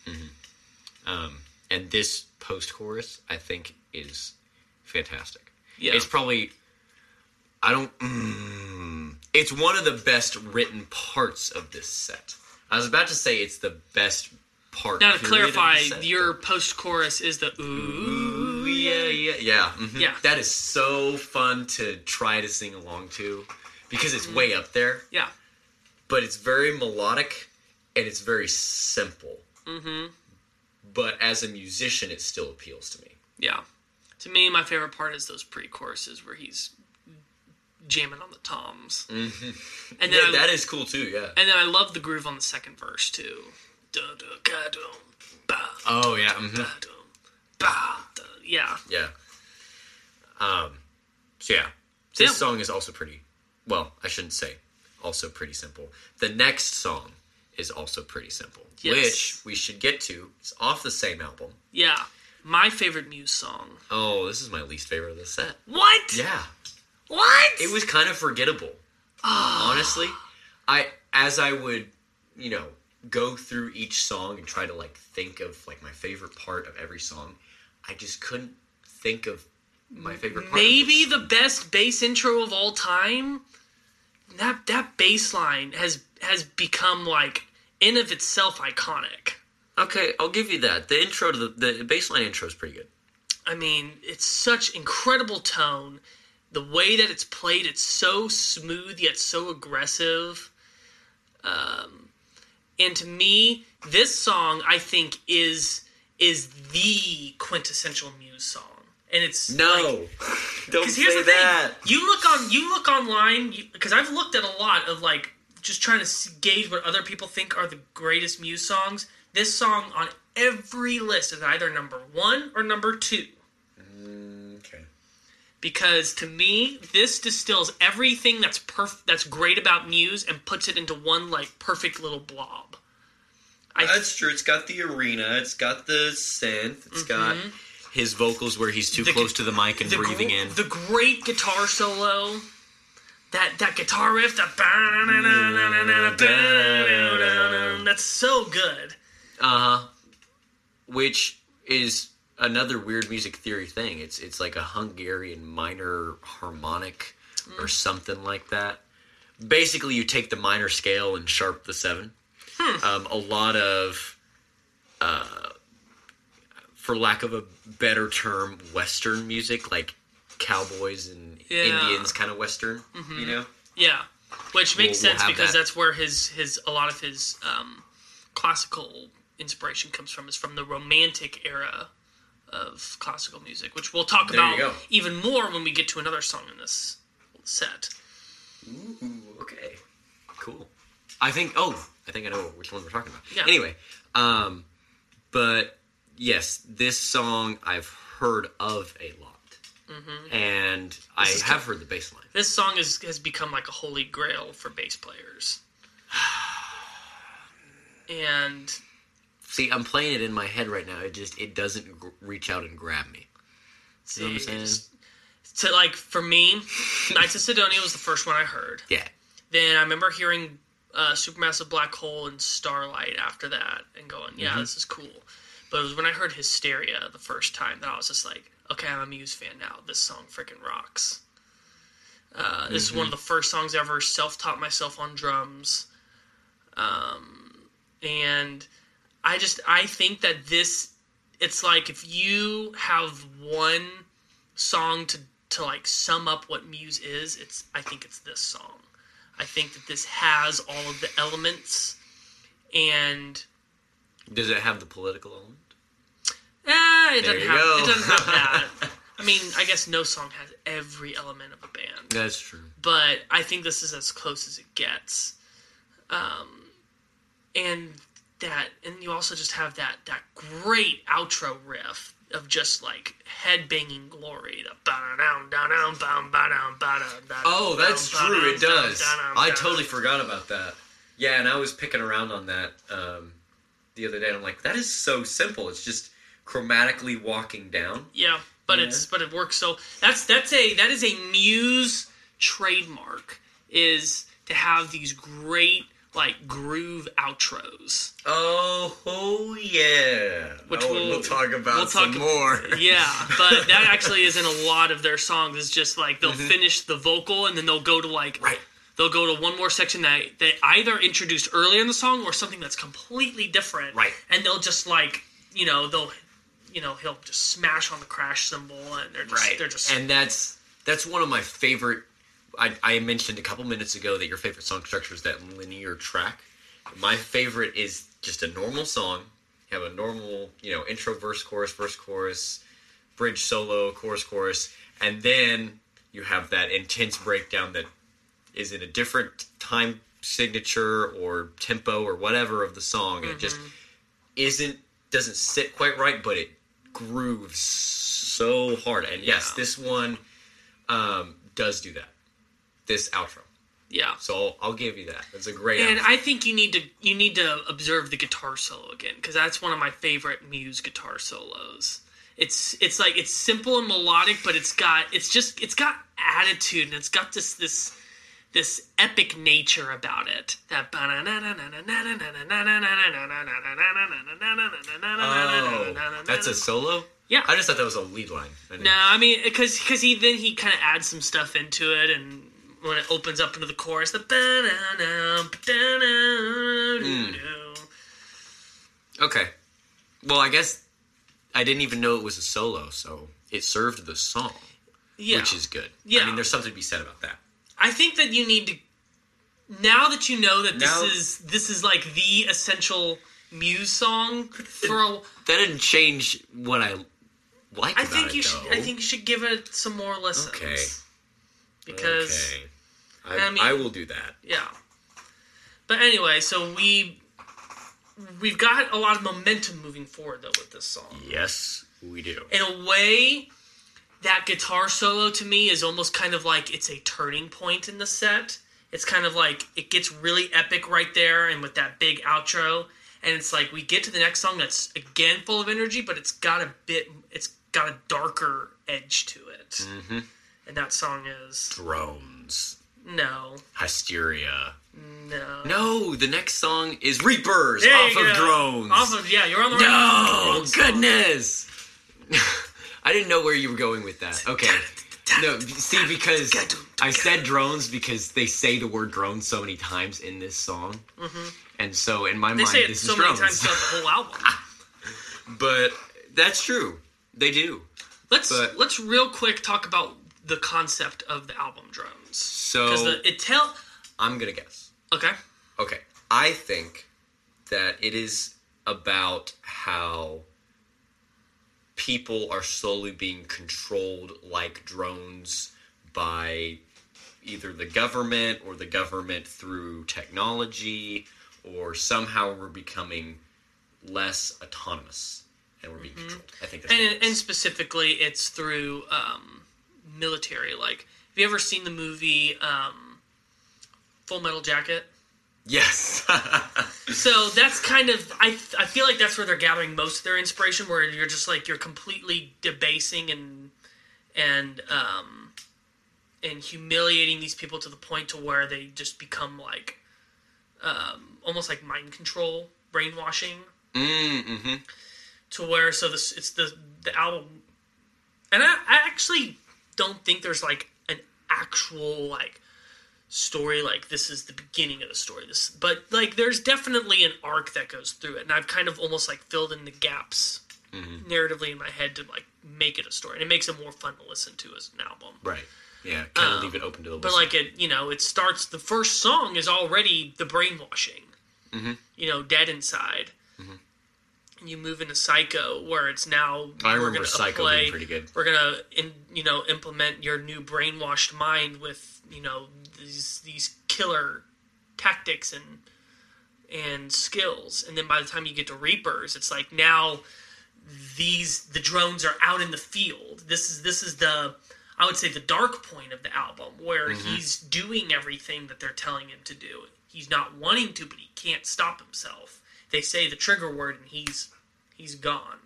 Mm-hmm. Um, and this post-chorus, I think, is fantastic. Yeah. It's probably... I don't... Mm, it's one of the best written parts of this set. I was about to say it's the best... Part now, to clarify, your post-chorus is the ooh, ooh yeah, yeah, yeah. Mm-hmm. yeah. That is so fun to try to sing along to, because it's mm-hmm. way up there. Yeah. But it's very melodic, and it's very simple. Mm-hmm. But as a musician, it still appeals to me. Yeah. To me, my favorite part is those pre-choruses where he's jamming on the toms. Mm-hmm. And then yeah, I, that is cool, too, yeah. And then I love the groove on the second verse, too. Oh yeah, mm-hmm. yeah, yeah. Um, so yeah, this yeah. song is also pretty. Well, I shouldn't say also pretty simple. The next song is also pretty simple, yes. which we should get to. It's off the same album. Yeah, my favorite Muse song. Oh, this is my least favorite of the set. What? Yeah. What? It was kind of forgettable. Oh. Honestly, I as I would, you know. go through each song and try to like think of like my favorite part of every song. I just couldn't think of my favorite part. Maybe the best bass intro of all time. That that bass line has has become like in of itself iconic. Okay, I'll give you that. The intro to the the bass line intro is pretty good. I mean, it's such incredible tone. The way that it's played, it's so smooth yet so aggressive. Um And to me, this song, I think, is is the quintessential Muse song. And it's no, like, don't say here's the that. Thing. You look on, you look online, because I've looked at a lot of like just trying to gauge what other people think are the greatest Muse songs. This song on every list is either number one or number two. Okay. Because to me, this distills everything that's perf- that's great about Muse and puts it into one like perfect little blob. I th- that's true. It's got the arena. It's got the synth. It's mm-hmm. got his vocals where he's too the, close to the mic and the breathing gr- in. The great guitar solo. That that guitar riff. That that's so good. Uh huh. Which is. Another weird music theory thing. It's it's like a Hungarian minor harmonic mm. or something like that. Basically, you take the minor scale and sharp the seven. Hmm. Um, a lot of, uh, for lack of a better term, Western music, like cowboys and yeah. Indians, kind of Western. Mm-hmm. You know, yeah, which makes we'll, sense we'll because that. that's where his his a lot of his um, classical inspiration comes from is from the Romantic era. of classical music, which we'll talk there about even more when we get to another song in this set. Ooh, okay. Cool. I think, oh, I think I know which one we're talking about. Yeah. Anyway, um, but yes, this song I've heard of a lot. Mm-hmm. And this I have co- heard the bass line. This song is, has become like a holy grail for bass players. And... see, I'm playing it in my head right now. It just, it doesn't gr- reach out and grab me. See, you know what I'm saying? Just, so, like, for me, Knights of Cydonia was the first one I heard. Yeah. Then I remember hearing uh, Supermassive Black Hole and Starlight after that and going, yeah, mm-hmm. this is cool. But it was when I heard Hysteria the first time that I was just like, okay, I'm a Muse fan now. This song freaking rocks. Uh, this mm-hmm. is one of the first songs I ever self-taught myself on drums. Um, and... I just, I think that this, it's like if you have one song to, to like sum up what Muse is, it's, I think it's this song. I think that this has all of the elements and... Does it have the political element? Eh, it doesn't have, it doesn't have that. I mean, I guess no song has every element of a band. That's true. But I think this is as close as it gets. Um, and... that, and you also just have that that great outro riff of just like head-banging glory. Oh, that's true. It does. I totally forgot about that. Yeah, and I was picking around on that um, the other day. And I'm like, that is so simple. It's just chromatically walking down. Yeah, but yeah. it's but it works. So that's that's a that is a Muse trademark, is to have these great, like, groove outros. Oh, oh yeah. Which oh, we'll, we'll talk about we'll some talk, more. Yeah, but that actually is in a lot of their songs. It's just like they'll mm-hmm. finish the vocal and then they'll go to like, right. they'll go to one more section that they either introduced earlier in the song or something that's completely different. Right. And they'll just like, you know, they'll, you know, he'll just smash on the crash cymbal and they're just, right. they're just. And that's, that's one of my favorite. I, I mentioned a couple minutes ago that your favorite song structure is that linear track. My favorite is just a normal song. You have a normal, you know, intro, verse, chorus, verse, chorus, bridge, solo, chorus, chorus. And then you have that intense breakdown that is in a different time signature or tempo or whatever of the song. And mm-hmm. it just isn't, doesn't sit quite right, but it grooves so hard. And yes, yeah. this one um, does do that. This outro, yeah. So I'll, I'll give you that. That's a great. And outro. I think you need to you need to observe the guitar solo again, because that's one of my favorite Muse guitar solos. It's it's like it's simple and melodic, but it's got it's just it's got attitude and it's got this this this epic nature about it. That oh, that's a solo? Yeah, I just thought that was a lead line. I no, I mean because because he then he kind of adds some stuff into it and. When it opens up into the chorus, the mm. Okay. Well, I guess I didn't even know it was a solo, so it served the song, yeah. which is good. Yeah. I mean, there's something to be said about that. I think that you need to, now that you know that now, this is this is like the essential Muse song for a, that didn't change what I like. I about think it, you though. should. I think you should give it some more listens. Okay. Because okay. I, I, mean, I will do that. Yeah, but anyway, so we we've got a lot of momentum moving forward though with this song. Yes, we do. In a way, that guitar solo to me is almost kind of like it's a turning point in the set. It's kind of like it gets really epic right there, and with that big outro, and it's like we get to the next song that's again full of energy, but it's got a bit, it's got a darker edge to it. Mm-hmm. And that song is... Drones. No. Hysteria. No. No, the next song is Reapers there off of Drones. Off of, yeah, you're on the right. No, goodness. I didn't know where you were going with that. Okay. No, see, because I said Drones because they say the word drones so many times in this song. Mm-hmm. And so in my they mind, say it this so is Drones. They say so many times throughout the whole album. But that's true. They do. Let's but, Let's real quick talk about... the concept of the album Drones. So the, it tell. I'm gonna guess. Okay. Okay. I think that it is about how people are slowly being controlled like drones by either the government or the government through technology, or somehow we're becoming less autonomous and we're being mm-hmm. controlled. I think that's and, and specifically it's through um, military. Like, have you ever seen the movie um, Full Metal Jacket? Yes. So that's kind of, I I feel like that's where they're gathering most of their inspiration, where you're just like, you're completely debasing and and um and humiliating these people to the point to where they just become like um almost like mind control, brainwashing. Mm-hmm. To where, so this it's the the album, and I, I actually don't think there's like an actual like story, like this is the beginning of the story, this but like there's definitely an arc that goes through it, and I've kind of almost like filled in the gaps mm-hmm. narratively in my head to like make it a story, and it makes it more fun to listen to as an album, right? Yeah, kind of um, leave it open to the but listener. Like, it, you know, it starts, the first song is already the brainwashing, mm-hmm. you know, Dead Inside, mm-hmm. and you move into Psycho, where it's now I remember Psycho play, being pretty good. We're gonna in, you know implement your new brainwashed mind with, you know, These, these killer tactics and and skills, and then by the time you get to Reapers, it's like now these the drones are out in the field. This is this is the I would say the dark point of the album, where mm-hmm. he's doing everything that they're telling him to do. He's not wanting to, but he can't stop himself. They say the trigger word, and he's he's gone.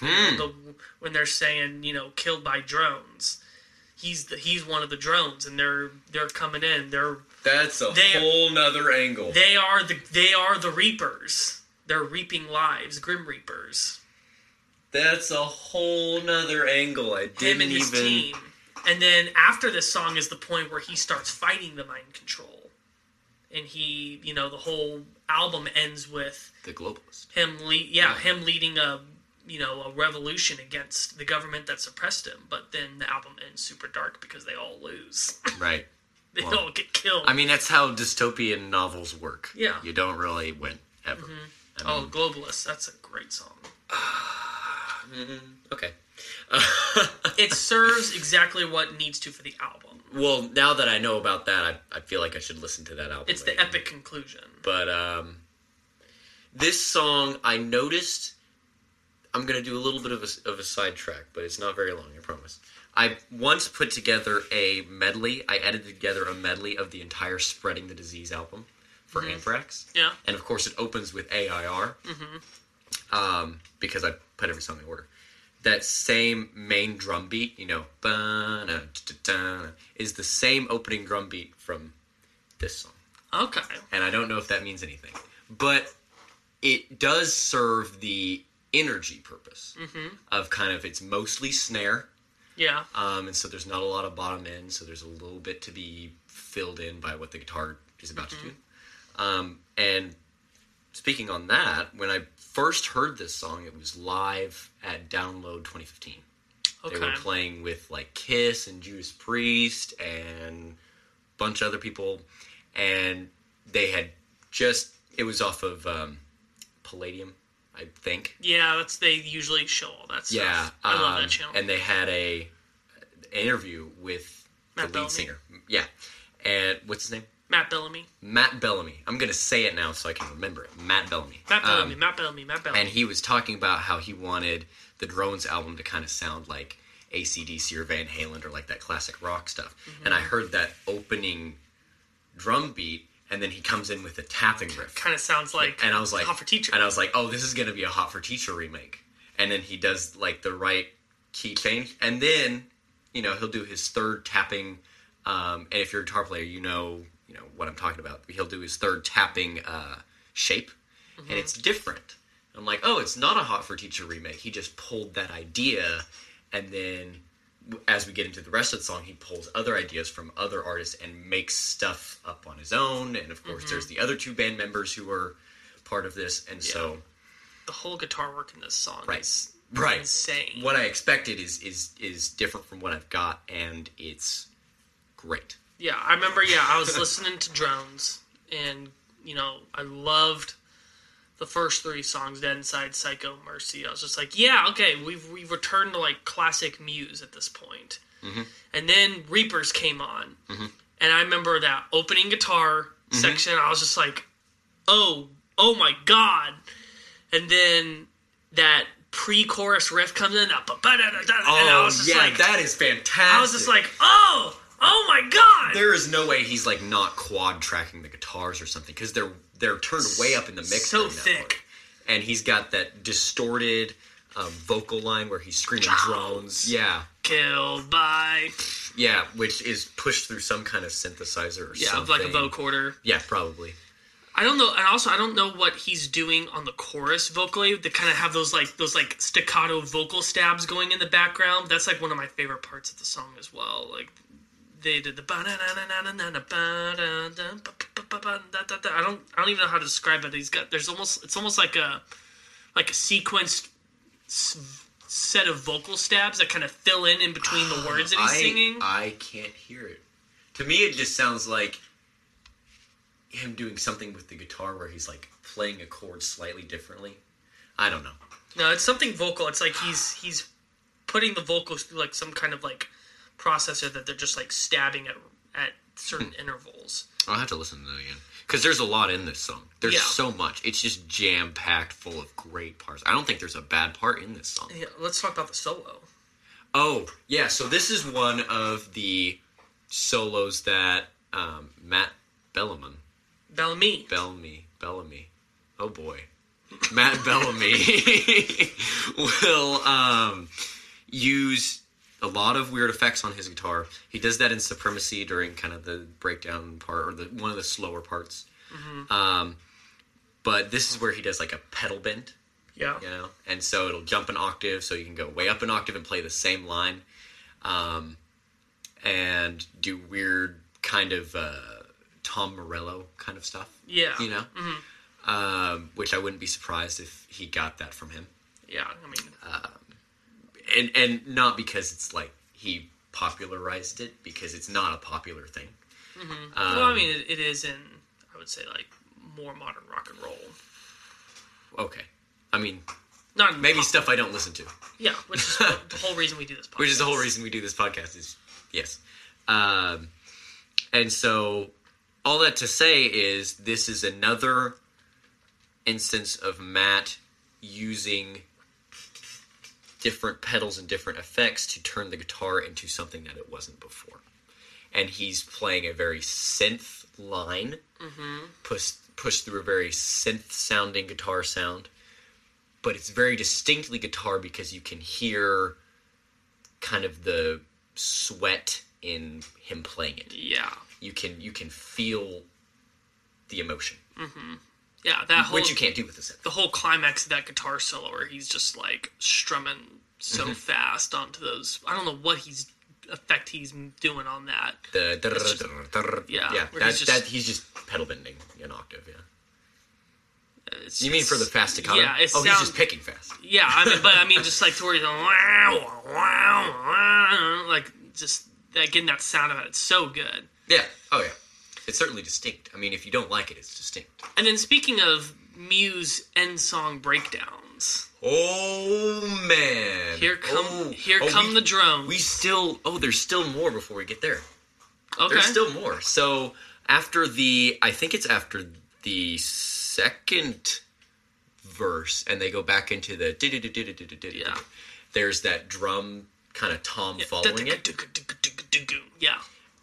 Hmm. You know, the, when they're saying, you know, killed by drones. He's the, he's one of the drones, and they're they're coming in. They're that's a they, whole nother angle. They are the they are the Reapers. They're reaping lives, Grim Reapers. That's a whole nother angle. I didn't Him and his even. Team. And then after this song is the point where he starts fighting the mind control, and he you know the whole album ends with the globalist. Him le- yeah, yeah him leading a. you know, a revolution against the government that suppressed him, but then the album ends super dark because they all lose. Right. They well, all get killed. I mean, that's how dystopian novels work. Yeah. You don't really win, ever. Mm-hmm. I mean, oh, Globalists, that's a great song. Okay. It serves exactly what needs to for the album. Well, now that I know about that, I, I feel like I should listen to that album. It's right the now. Epic conclusion. But um, this song, I noticed... I'm going to do a little bit of a, of a sidetrack, but it's not very long, I promise. I once put together a medley. I edited together a medley of the entire Spreading the Disease album for mm-hmm. Anthrax. Yeah. And, of course, it opens with A I R mm-hmm. um, because I put every song in order. That same main drum beat, you know, is the same opening drum beat from this song. Okay. And I don't know if that means anything. But it does serve the... energy purpose mm-hmm. of kind of, it's mostly snare, yeah, um, and so there's not a lot of bottom end, so there's a little bit to be filled in by what the guitar is about mm-hmm. to do. Um, and speaking on that, when I first heard this song, it was live at Download twenty fifteen. Okay. They were playing with like Kiss and Judas Priest and a bunch of other people, and they had just it was off of um, Palladium. I think. Yeah, that's they usually show all that stuff. Yeah, I um, love that channel. And they had a an interview with Matt the Bellamy. Lead singer. Yeah, and what's his name? Matt Bellamy. Matt Bellamy. I'm gonna say it now so I can remember it. Matt Bellamy. Matt Bellamy. Um, Matt Bellamy. Matt Bellamy. And he was talking about how he wanted the Drones album to kind of sound like A C D C or Van Halen or like that classic rock stuff. Mm-hmm. And I heard that opening drum beat. And then he comes in with a tapping riff. Kind of sounds like, and I was like Hot for Teacher. And I was like, oh, this is going to be a Hot for Teacher remake. And then he does like the right key change. And then, you know, he'll do his third tapping. Um, and if you're a guitar player, you know you know what I'm talking about. He'll do his third tapping uh, shape. Mm-hmm. And it's different. I'm like, oh, it's not a Hot for Teacher remake. He just pulled that idea. And then as we get into the rest of the song, he pulls other ideas from other artists and makes stuff up on his own. And, of course, mm-hmm. there's the other two band members who are part of this. And yeah. so... the whole guitar work in this song right. is right. insane. What I expected is, is is different from what I've got, and it's great. Yeah, I remember, yeah, I was listening to Drones, and, you know, I loved... the first three songs, Dead Inside, Psycho, Mercy, I was just like, yeah, okay, we've we've returned to like classic Muse at this point. Mm-hmm. And then Reapers came on. Mm-hmm. And I remember that opening guitar mm-hmm. section, I was just like, oh, oh my God. And then that pre-chorus riff comes in, and I was just yeah, like... that is fantastic. I was just like, oh, oh my God. There is no way he's like not quad tracking the guitars or something, because they're they're turned way up in the mix. So thick. And he's got that distorted uh, vocal line where he's screaming drones. Yeah. Killed by... Yeah, which is pushed through some kind of synthesizer or yeah, something. Yeah, like a vocoder. Yeah, probably. I don't know, and also I don't know what he's doing on the chorus vocally. They kind of have those like those like staccato vocal stabs going in the background. That's like one of my favorite parts of the song as well. Like they did the ba na na na na na ba. I don't I don't even know how to describe it. He's got there's almost it's almost like a like a sequenced set of vocal stabs that kind of fill in in between the words that he's I, singing. I can't hear it. To me, it just sounds like him doing something with the guitar where he's like playing a chord slightly differently. I don't know. No, it's something vocal. It's like he's he's putting the vocals through like some kind of like processor that they're just like stabbing at at certain hmm. intervals. I'll have to listen to that again, because there's a lot in this song. There's yeah. so much. It's just jam packed full of great parts. I don't think there's a bad part in this song. Yeah, let's talk about the solo. Oh yeah, so this is one of the solos that um, Matt Bellamy. Bellamy. Bellamy. Bellamy. Oh, boy. Matt Bellamy will um, use a lot of weird effects on his guitar. He does that in Supremacy during kind of the breakdown part, or the one of the slower parts. Mm-hmm. Um, but this is where he does, like, a pedal bend. Yeah. You know? And so it'll jump an octave, so you can go way up an octave and play the same line. Um, and do weird kind of... Uh, Tom Morello kind of stuff. Yeah. You know? Mm-hmm. Um, which I wouldn't be surprised if he got that from him. Yeah, I mean... Um, and, and not because it's, like, he popularized it, because it's not a popular thing. Mm-hmm. Um, well, I mean, it, it is in, I would say, like, more modern rock and roll. Okay. I mean... Not maybe pop- stuff I don't listen to. Yeah, which is the whole reason we do this podcast. Which is the whole reason we do this podcast, is... Yes. Um, and so... All that to say is this is another instance of Matt using different pedals and different effects to turn the guitar into something that it wasn't before. And he's playing a very synth line, mm-hmm. pushed push through a very synth-sounding guitar sound. But it's very distinctly guitar, because you can hear kind of the sweat in him playing it. Yeah. You can you can feel the emotion. Mm-hmm. Yeah, that whole... Which you can't do with the synth. The whole climax of that guitar solo where he's just, like, strumming so mm-hmm. fast onto those... I don't know what he's effect he's doing on that. The... Durr, just, durr, durr, yeah, yeah that, he's, just, that, he's just pedal bending an octave, yeah. It's, you mean for the fast staccato? Yeah, it sounds, oh, he's just picking fast. Yeah, I mean, but I mean, just like to where he's going... Wow, wow, wow, like, just that, getting that sound of it. It's so good. Yeah. Oh, yeah. It's certainly distinct. I mean, if you don't like it, it's distinct. And then speaking of Muse end song breakdowns. Oh, man. Here come oh. here oh, come we, the drones. We still... Oh, there's still more before we get there. Okay. There's still more. So, after the... I think it's after the second verse, and they go back into the... Yeah. There's that drum kind of tom yeah. following it. Yeah.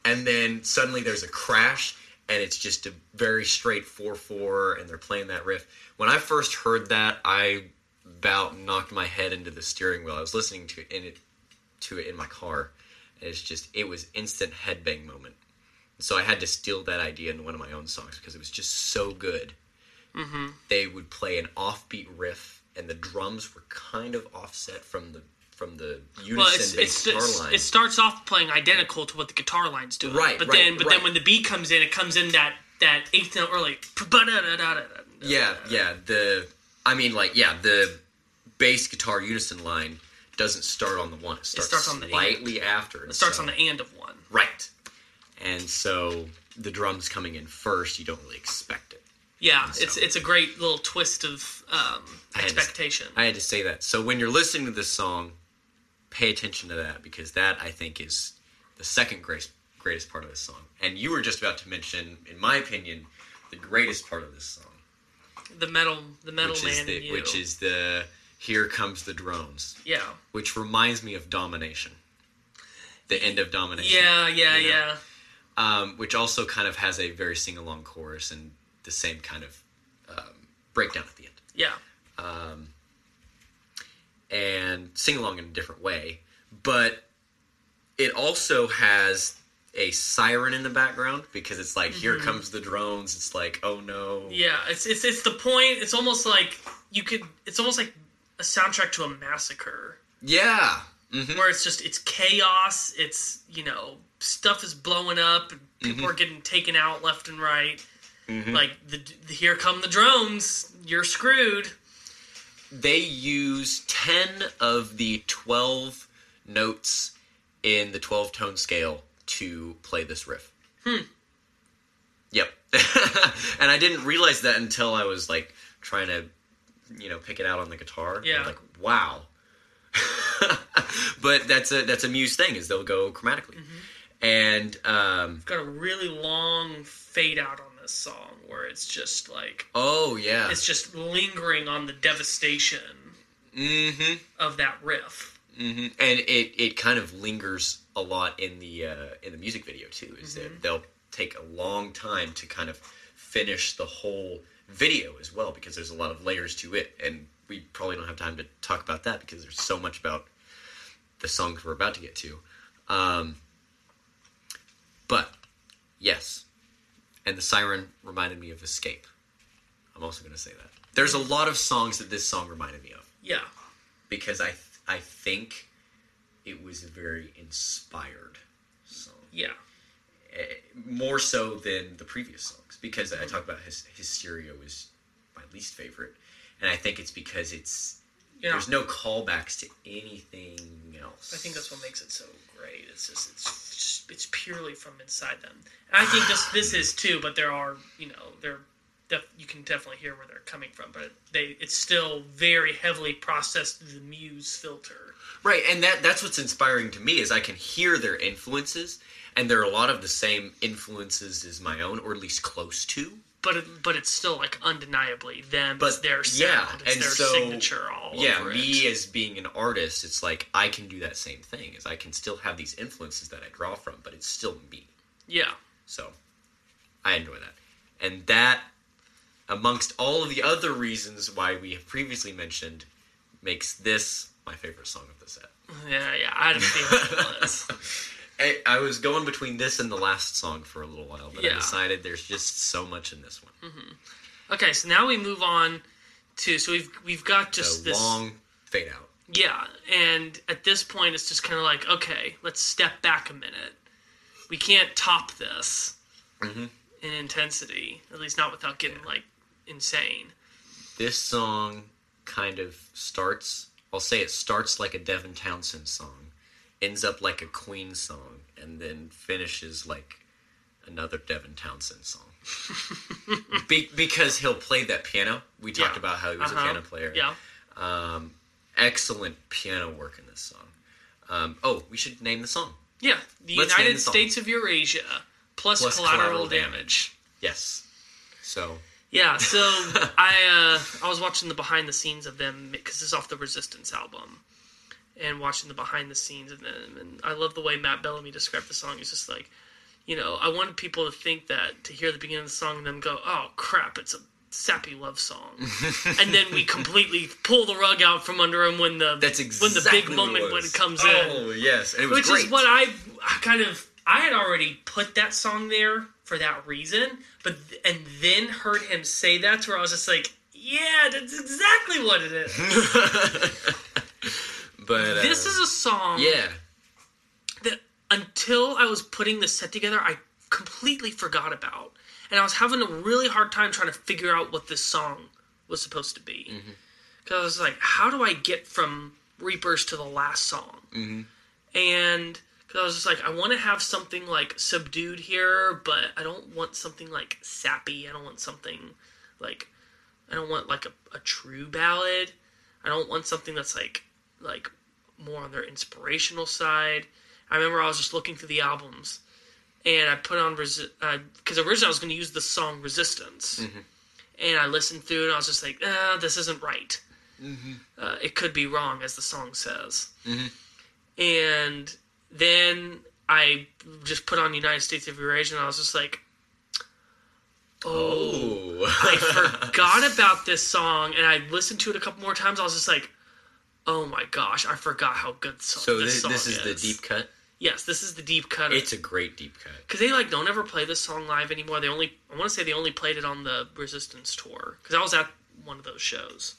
And then suddenly there's a crash, and it's just a very straight four four, and they're playing that riff. When I first heard that, I about knocked my head into the steering wheel. I was listening to it in, it, to it in my car, and it's just, it was instant headbang moment. So I had to steal that idea in one of my own songs, because it was just so good. Mm-hmm. They would play an offbeat riff, and the drums were kind of offset from the... From the unison well, it's, it's, guitar it's, line. It starts off playing identical to what the guitar line's doing. Right, but right, then, But right. then when the beat comes in, it comes in that, that eighth note early. Yeah, yeah. The I mean, like, yeah, the bass guitar unison line doesn't start on the one. It starts, it starts on the slightly and. after. It starts so, on the and of one. Right. And so the drums coming in first, you don't really expect it. Yeah, so. it's it's a great little twist of um, expectation. I had, to, I had to say that. So when you're listening to this song, pay attention to that, because that, I think, is the second greatest, greatest part of this song. And you were just about to mention, in my opinion, the greatest part of this song. The metal, the metal which man the, in you. Which is the, here comes the drones. Yeah. Which reminds me of Domination. The end of Domination. Yeah, yeah, you know? yeah. Um, which also kind of has a very sing-along chorus and the same kind of um, breakdown at the end. Yeah. Um, and sing-along in a different way. But it also has a siren in the background, because it's like, mm-hmm. here comes the drones. It's like, oh no. Yeah, it's it's it's the point. It's almost like you could. It's almost like a soundtrack to a massacre. Yeah, mm-hmm. Where it's just it's chaos. It's, you know, stuff is blowing up. And people mm-hmm. are getting taken out left and right. Mm-hmm. Like the, the here come the drones. You're screwed. They use ten of the twelve notes in the twelve tone scale to play this riff. Hmm. Yep. And I didn't realize that until I was, like, trying to, you know, pick it out on the guitar. Yeah. And like, wow. But that's a that's a Muse thing, is they'll go chromatically. Mm-hmm. And um I've got a really long fade out on this song where it's just like, oh yeah. It's just lingering on the devastation mm-hmm. of that riff. Mm-hmm. And it, it kind of lingers a lot in the uh, in the music video too. Is mm-hmm. that they'll take a long time to kind of finish the whole video as well, because there's a lot of layers to it, and we probably don't have time to talk about that because there's so much about the songs we're about to get to. Um, but yes, and the siren reminded me of Escape. I'm also going to say that there's a lot of songs that this song reminded me of. Yeah, because I th- I think. It was a very inspired song. Yeah. More so than the previous songs. Because I talk about his, Hysteria was my least favorite. And I think it's because it's... Yeah. There's no callbacks to anything else. I think that's what makes it so great. It's just... It's just, it's purely from inside them. And I think this, this is too, but there are, you know... they're def, you can definitely hear where they're coming from. But they it's still very heavily processed through the Muse filter. Right, and that that's what's inspiring to me, is I can hear their influences, and they're a lot of the same influences as my own, or at least close to. But it, but it's still, like, undeniably them, but, it's their sound, yeah, it's their so, signature all yeah, over it. Yeah, me as being an artist, it's like, I can do that same thing, is I can still have these influences that I draw from, but it's still me. Yeah. So, I enjoy that. And that, amongst all of the other reasons why we have previously mentioned, makes this... my favorite song of the set. Yeah, yeah, I didn't feel it was. I, I was going between this and the last song for a little while, but yeah. I decided there's just so much in this one. Mm-hmm. Okay, so now we move on to, so we've we've got just the this... long fade out. Yeah, and at this point it's just kind of like, okay, let's step back a minute. We can't top this mm-hmm. in intensity, at least not without getting, yeah. like, insane. This song kind of starts... I'll say it starts like a Devin Townsend song, ends up like a Queen song, and then finishes like another Devin Townsend song. Be- because he'll play that piano. We talked yeah. about how he was uh-huh. a piano player. Yeah. Um, excellent piano work in this song. Um, oh, we should name the song. Yeah, the Let's United the States of Eurasia plus, plus collateral, collateral damage. damage. Yes. So... Yeah, so I uh, I was watching the behind the scenes of them, because this is off the Resistance album, and watching the behind the scenes of them, and I love the way Matt Bellamy described the song. It's just like, you know, I wanted people to think that, to hear the beginning of the song and them go, oh crap, it's a sappy love song, and then we completely pull the rug out from under them when the That's exactly when the big moment it when it comes oh, in. Oh yes, and it was which great. Is what I, I kind of I had already put that song there. For that reason, but and then heard him say that, to where I was just like, "Yeah, that's exactly what it is." But uh, this is a song, yeah. That until I was putting the set together, I completely forgot about, and I was having a really hard time trying to figure out what this song was supposed to be, because mm-hmm. I was like, "How do I get from Reapers to the last song?" Mm-hmm. And because I was just like, I want to have something, like, subdued here, but I don't want something, like, sappy. I don't want something, Like, I don't want like a, a true ballad. I don't want something that's like like more on their inspirational side. I remember I was just looking through the albums, and I put on because resi- uh, originally I was going to use the song Resistance, mm-hmm. and I listened through it and I was just like, ah, this isn't right. Mm-hmm. Uh, it could be wrong, as the song says. Mm-hmm. And then I just put on United States of Eurasia, and I was just like, oh, oh. I forgot about this song. And I listened to it a couple more times. I was just like, oh my gosh, I forgot how good so- so this, this song is. So this is the deep cut? Yes, this is the deep cut. It's of, a great deep cut. Because they like don't ever play this song live anymore. They only, I want to say they only played it on the Resistance tour. Because I was at one of those shows.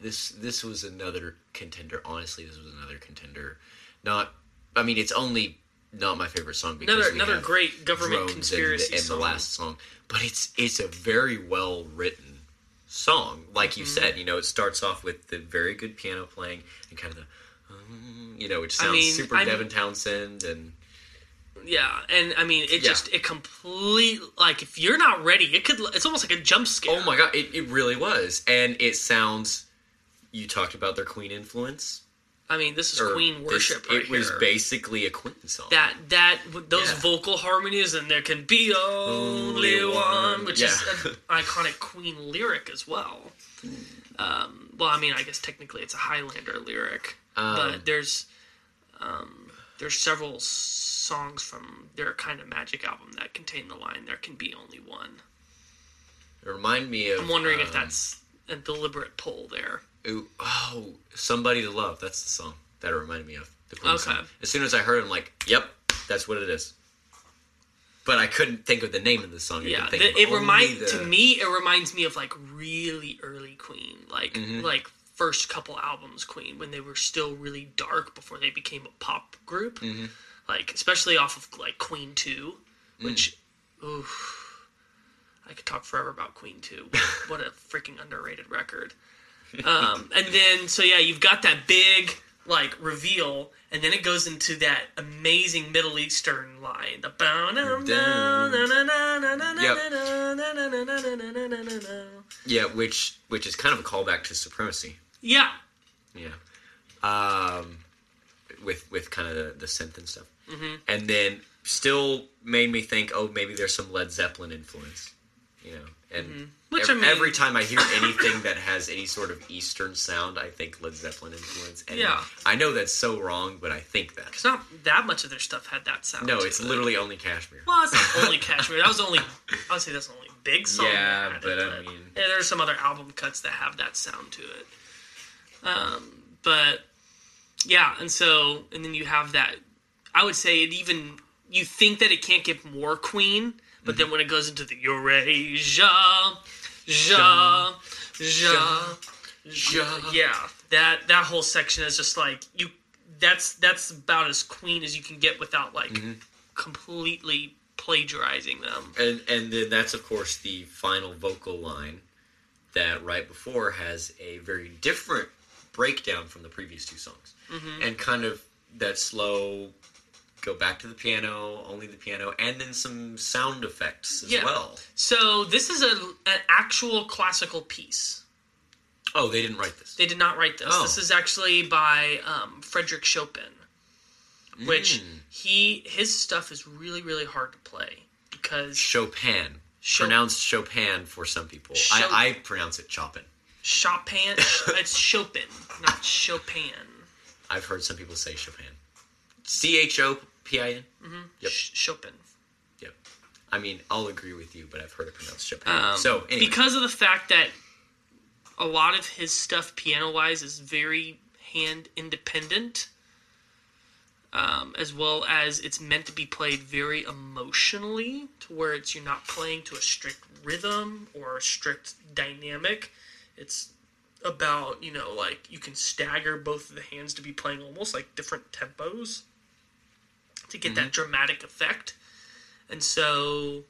This this was another contender. Honestly, this was another contender. Not, I mean, it's only not my favorite song because another, we another have great government Drones conspiracy and, and song. The last song, but it's it's a very well written song. Like you mm-hmm. said, you know, it starts off with the very good piano playing and kind of the, um, you know, which sounds I mean, super I Devin mean, Townsend and yeah, and I mean, it yeah. just it completely like if you're not ready, it could. It's almost like a jump scare. Oh my god, it it really was, and it sounds. You talked about their Queen influence. I mean, this is or Queen worship. This, right it here. Was basically a Queen song. That that those yeah. vocal harmonies and there can be only, only one, one, which yeah. is an iconic Queen lyric as well. Um, well, I mean, I guess technically it's a Highlander lyric, um, but there's um, there's several songs from their Kind of Magic album that contain the line "There can be only one." It remind me of. I'm wondering um, if that's a deliberate pull there. Ooh, oh, Somebody to Love. That's the song that it reminded me of. The Queen okay. song. As soon as I heard it, I'm like, yep, that's what it is. But I couldn't think of the name of the song. Yeah, think the, it reminds the... to me. It reminds me of like really early Queen, like mm-hmm. like first couple albums Queen when they were still really dark before they became a pop group. Mm-hmm. Like especially off of like Queen two, which mm. oof, I could talk forever about Queen two. What a freaking underrated record. um, and then, so yeah, you've got that big, like, reveal, and then it goes into that amazing Middle Eastern line. The yep. Yeah, which which is kind of a callback to Supremacy. Yeah. Yeah. Um, with with kind of the, the synth and stuff. Mm-hmm. And then still made me think, oh, maybe there's some Led Zeppelin influence, you know, and... Mm-hmm. Which every, I mean, every time I hear anything that has any sort of Eastern sound, I think Led Zeppelin influence. And yeah. I know that's so wrong, but I think that. Because not that much of their stuff had that sound. No, it's literally only Kashmir. Well, it's not only Kashmir. That was only, I would say that's the only big song. Yeah, but I mean. Yeah, there's some other album cuts that have that sound to it. Um, but, yeah, and so, and then you have that, I would say it even, you think that it can't get more Queen, but mm-hmm. then when it goes into the Eurasia, Ja, ja, ja. Yeah, that that whole section is just like you. That's that's about as Queen as you can get without like mm-hmm. completely plagiarizing them. And and then that's of course the final vocal line that right before has a very different breakdown from the previous two songs, mm-hmm. and kind of that slow. Go back to the piano, only the piano, and then some sound effects as yeah. well. So this is a, an actual classical piece. Oh, they didn't write this. They did not write this. Oh. This is actually by um, Friedrich Chopin, which mm. he his stuff is really, really hard to play because... Chopin. Chopin. Pronounced Chopin for some people. Chopin. I, I pronounce it Chopin. Chopin. It's Chopin, not Chopin. I've heard some people say Chopin. C H O P I N P I N? Mm-hmm. Yep. Chopin. Yep. I mean, I'll agree with you, but I've heard it pronounced Chopin. Um, so, anyway. Because of the fact that a lot of his stuff, piano-wise, is very hand-independent, um, as well as it's meant to be played very emotionally, to where it's you're not playing to a strict rhythm or a strict dynamic. It's about, you know, like, you can stagger both of the hands to be playing almost like different tempos. To get mm-hmm. that dramatic effect. And so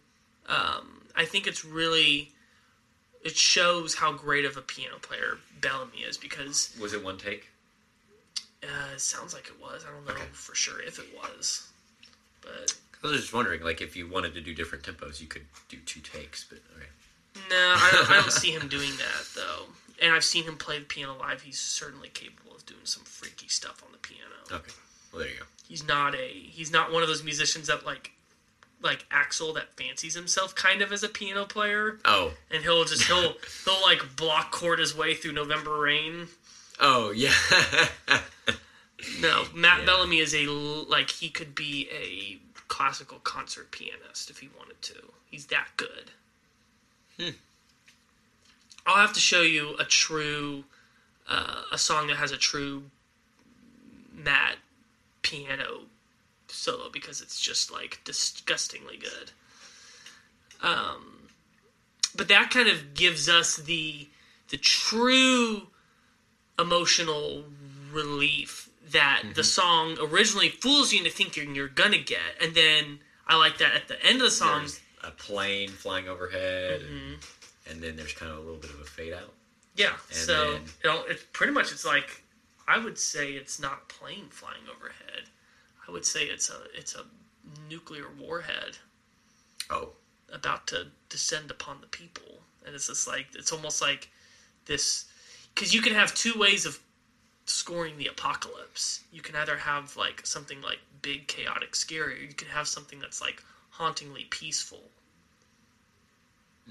um, I think it's really, it shows how great of a piano player Bellamy is because... Was it one take? Uh, it sounds like it was. I don't know okay. for sure if it was. But I was just wondering, like, if you wanted to do different tempos, you could do two takes, but... Okay. No, I don't, I don't see him doing that, though. And I've seen him play the piano live. He's certainly capable of doing some freaky stuff on the piano. Okay, well, there you go. He's not a he's not one of those musicians that like like Axl that fancies himself kind of as a piano player. Oh, and he'll just he'll he'll like block chord his way through November Rain. Oh yeah. No, Matt yeah. Bellamy is a like he could be a classical concert pianist if he wanted to. He's that good. Hmm. I'll have to show you a true uh, a song that has a true Matt piano solo because it's just like disgustingly good. Um, but that kind of gives us the the true emotional relief that mm-hmm. the song originally fools you into thinking you're gonna get, and then I like that at the end of the song, there's a plane flying overhead, mm-hmm. and, and then there's kind of a little bit of a fade out. Yeah, and so then, you know, it's pretty much it's like I would say it's not a plane flying overhead. I would say it's a it's a nuclear warhead. Oh, about to descend upon the people, and it's just like it's almost like this because you can have two ways of scoring the apocalypse. You can either have like something like big, chaotic, scary, or you can have something that's like hauntingly peaceful.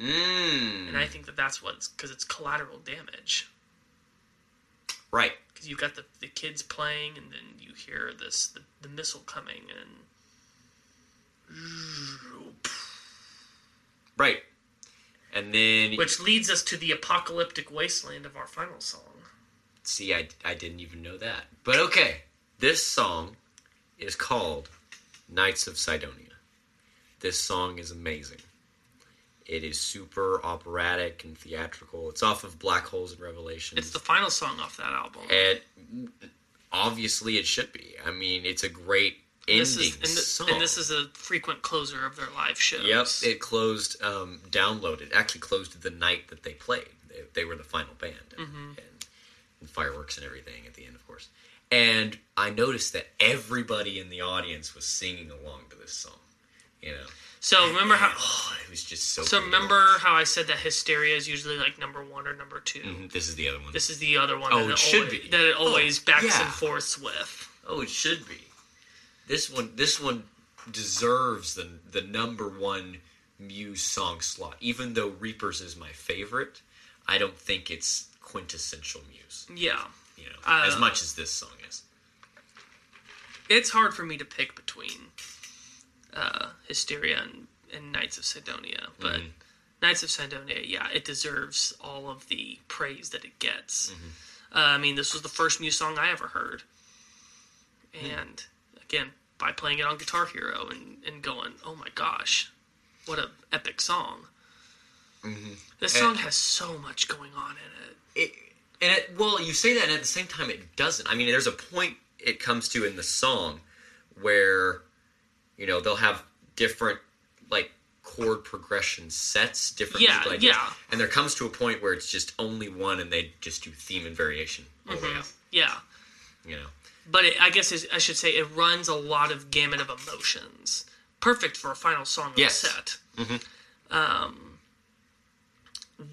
Mm. And I think that that's what's because it's collateral damage, right? Because you've got the the kids playing, and then you hear this the, the missile coming, and right, and then which leads us to the apocalyptic wasteland of our final song. See, I, I didn't even know that. But okay, this song is called Knights of Cydonia. This song is amazing. It is super operatic and theatrical. It's off of Black Holes and Revelations. It's the final song off that album. And obviously it should be. I mean, it's a great ending this is, and this, song. And this is a frequent closer of their live shows. Yep, it closed, um, downloaded. It actually closed the night that they played. They, they were the final band. And, mm-hmm. and and fireworks and everything at the end, of course. And I noticed that everybody in the audience was singing along to this song, you know. So remember and, how oh, it was just so. So cool remember how I said that Hysteria is usually like number one or number two. Mm-hmm. This is the other one. This is the other one. Oh, that it, it should always, be that it always oh, backs yeah. and forths with. Oh, it should be. This one. This one deserves the the number one Muse song slot. Even though Reapers is my favorite, I don't think it's quintessential Muse. Yeah. You know, uh, as much as this song is. It's hard for me to pick between uh, Hysteria and, and Knights of Cydonia, but mm-hmm. Knights of Cydonia, yeah, it deserves all of the praise that it gets. Mm-hmm. Uh, I mean, this was the first Muse song I ever heard. And, mm. again, by playing it on Guitar Hero and, and going, oh my gosh, what an epic song. Mm-hmm. This song and, has so much going on in it. It and it, well, you say that, and at the same time, it doesn't. I mean, there's a point it comes to in the song where, you know, they'll have different like chord progression sets, different yeah, like yeah. And there comes to a point where it's just only one, and they just do theme and variation. All mm-hmm. the way out. Yeah, you know. But it, I guess I should say it runs a lot of gamut of emotions. Perfect for a final song of yes. the set. Mm-hmm. Um.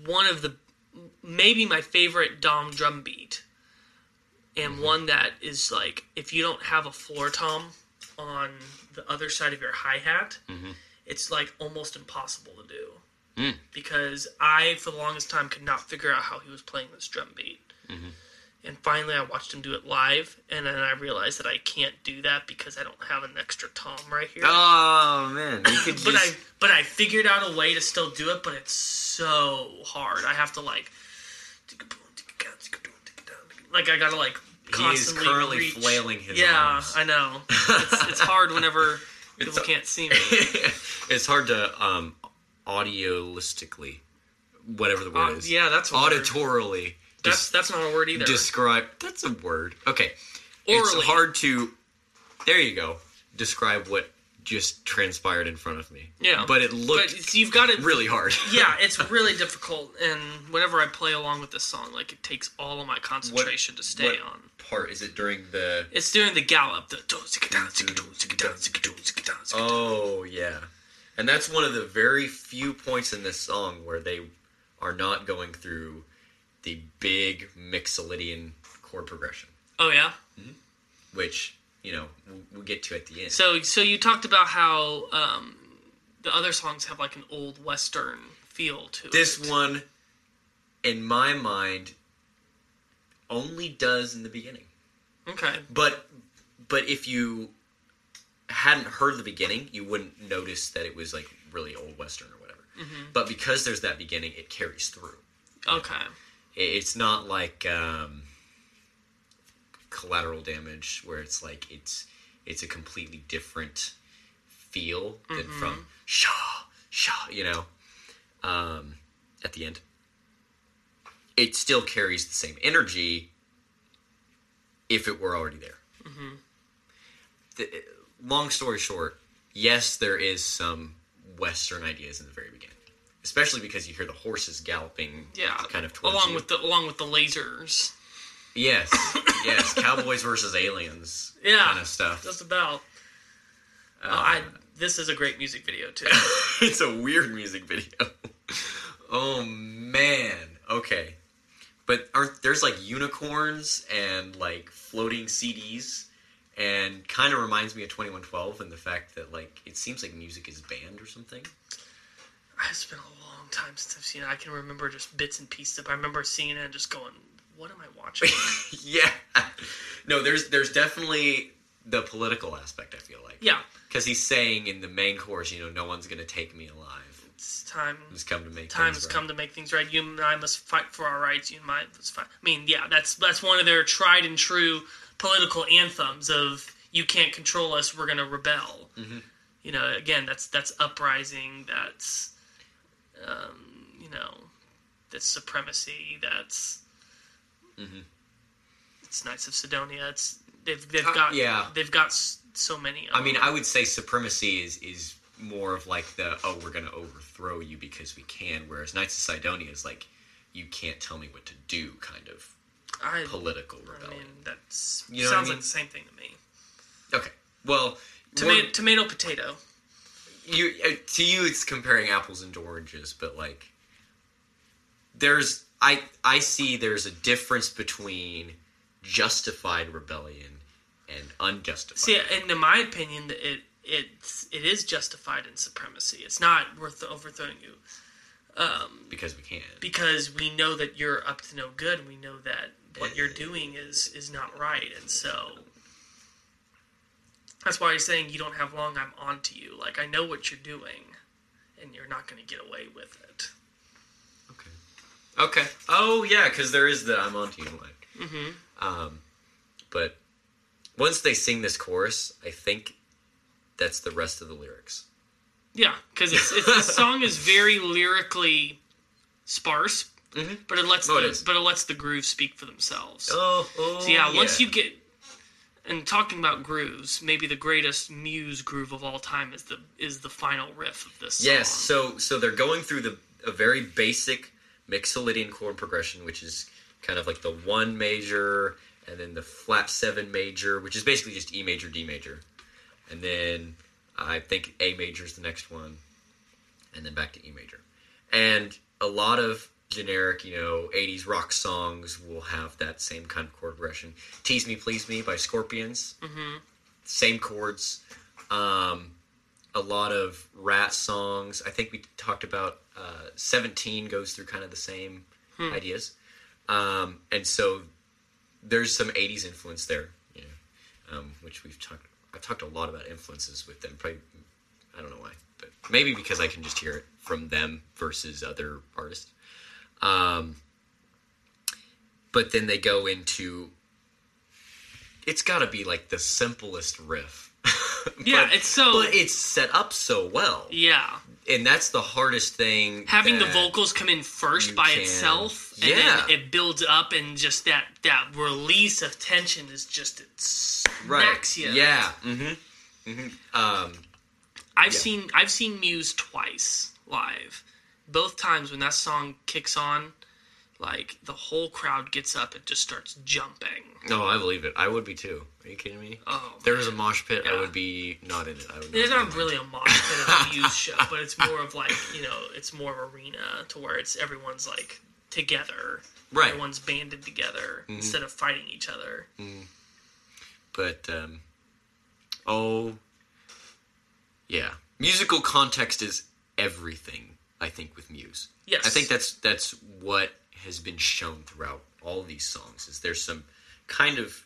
One of the maybe my favorite Dom drum beat, and mm-hmm. one that is like if you don't have a floor tom on the other side of your hi-hat, mm-hmm. it's like almost impossible to do mm. because I for the longest time could not figure out how he was playing this drum beat, mm-hmm. and finally I watched him do it live, and then I realized that I can't do that because I don't have an extra tom right here. Oh man, you could just... but I but I figured out a way to still do it, but it's so so hard. I have to like like I gotta like constantly he is currently reach. Flailing his yeah, arms. Yeah, I know. It's, it's hard whenever people it's, can't see me. It's hard to um audiolistically whatever the word uh, is. Yeah, that's a auditorily. Word. That's that's not a word either. Describe that's a word. Okay. Orally. It's hard to there you go. Describe what just transpired in front of me. Yeah. But it looked but you've got it, really hard. Yeah, it's really difficult. And whenever I play along with this song, like it takes all of my concentration what, to stay what on. Part is it during the It's during the gallop. The Oh yeah. And that's one of the very few points in this song where they are not going through the big Mixolydian chord progression. Oh, yeah? Mm-hmm. Which, you know, we'll, we'll get to at the end. So so you talked about how um, the other songs have like an old Western feel to this it. This one, in my mind, only does in the beginning. Okay. But but if you hadn't heard the beginning, you wouldn't notice that it was like really old Western or whatever. Mm-hmm. But because there's that beginning, it carries through. Okay. Know? It's not like um, Collateral Damage, where it's like it's it's a completely different feel mm-hmm. than from Shaw, Shaw, you know, um, at the end. It still carries the same energy if it were already there. Mm-hmm. The, long story short, yes, there is some Western ideas in the very beginning. Especially because you hear the horses galloping yeah, kind of towards along you. With the along with the lasers. Yes. Yes. Cowboys versus aliens yeah, kind of stuff. Just about. Uh, uh, I, this is a great music video, too. It's a weird music video. Oh, man. Okay. But aren't, there's, like, unicorns and, like, floating C Ds, and kind of reminds me of twenty-one twelve and the fact that, like, it seems like music is banned or something. It's been a long time since I've seen it. I can remember just bits and pieces. I remember seeing it and just going, what am I watching? Yeah. No, there's there's definitely the political aspect, I feel like. Yeah. Because he's saying in the main chorus, you know, no one's going to take me alive. It's time. It's come to make time things has right. come to make things right. You and I must fight for our rights. You and I must fight. I mean, yeah, that's that's one of their tried and true political anthems of you can't control us, we're going to rebel. Mm-hmm. You know, again, that's that's Uprising, that's... Um, you know, that's Supremacy, that's mm-hmm. it's Knights of Cydonia. It's they've they've got uh, yeah. they've got so many. I mean, I would say Supremacy is is more of like the oh we're gonna overthrow you because we can, whereas Knights of Cydonia is like you can't tell me what to do kind of I, political rebellion. I mean, that you know sounds I mean? like the same thing to me. Okay, well, tomato more... tomato potato. You, to you, it's comparing apples and oranges, but, like, there's, I, I see there's a difference between justified rebellion and unjustified. See, and in my opinion, it, it's, it is justified in Supremacy. It's not worth overthrowing you. Um, because we can. Because we know that you're up to no good, and we know that what you're doing is, is not right, and so... That's why you're saying you don't have long, I'm on to you. Like, I know what you're doing, and you're not going to get away with it. Okay. Okay. Oh, yeah, because there is the I'm on to you line. Mm-hmm. Um, but once they sing this chorus, I think that's the rest of the lyrics. Yeah, because it's, it's, the song is very lyrically sparse, mm-hmm. but, it lets oh, the, it but it lets the grooves speak for themselves. Oh, oh so, yeah, yeah. Once you get... And talking about grooves, maybe the greatest Muse groove of all time is the is the final riff of this song. Yes, so so they're going through the a very basic Mixolydian chord progression, which is kind of like the one major, and then the flat seven major, which is basically just E major, D major. And then I think A major is the next one, and then back to E major. And a lot of generic, you know, eighties rock songs will have that same kind of chord progression. Tease Me, Please Me by Scorpions. Mm-hmm. Same chords. Um, a lot of Rat songs. I think we talked about uh, seventeen goes through kind of the same hmm. ideas. Um, and so there's some eighties influence there, you know, um, which we've talked, I've talked a lot about influences with them. Probably, I don't know why, but maybe because I can just hear it from them versus other artists. Um, but then they go into, it's gotta be like the simplest riff. but, yeah, it's so... But it's set up so well. Yeah. And that's the hardest thing. Having the vocals come in first by can, itself, and yeah. then it builds up, and just that, that release of tension is just, it smacks right. you. Yeah. Mm-hmm. Mm-hmm. Um, I've yeah. seen, I've seen Muse twice live. Both times when that song kicks on, like, the whole crowd gets up and just starts jumping. No, I believe it. I would be, too. Are you kidding me? Oh, if there was a mosh pit, yeah. I would be not in it. I would There's not really it. a mosh pit at a Muse show, but it's more of, like, you know, it's more of arena to where it's everyone's, like, together. Right. Everyone's banded together mm-hmm. instead of fighting each other. Mm. But, um, oh, yeah. Musical context is everything, I think, with Muse. Yes. I think that's that's what has been shown throughout all these songs, is there's some kind of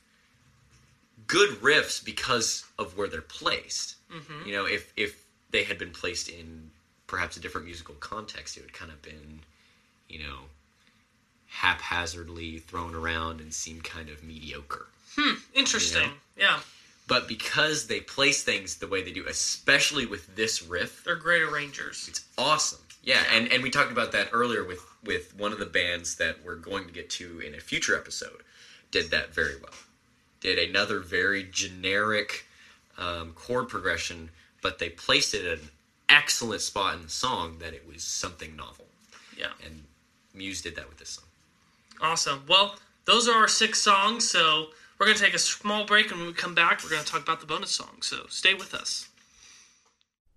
good riffs because of where they're placed. Mm-hmm. You know, if, if they had been placed in perhaps a different musical context, it would kind of been, you know, haphazardly thrown around and seemed kind of mediocre. Hmm, interesting, you know? Yeah. But because they place things the way they do, especially with this riff... They're great arrangers. It's awesome. Yeah, and, and we talked about that earlier with, with one of the bands that we're going to get to in a future episode. Did that very well. Did another very generic um, chord progression, but they placed it at an excellent spot in the song that it was something novel. Yeah. And Muse did that with this song. Awesome. Well, those are our six songs, so we're going to take a small break, and when we come back, we're going to talk about the bonus song, so stay with us.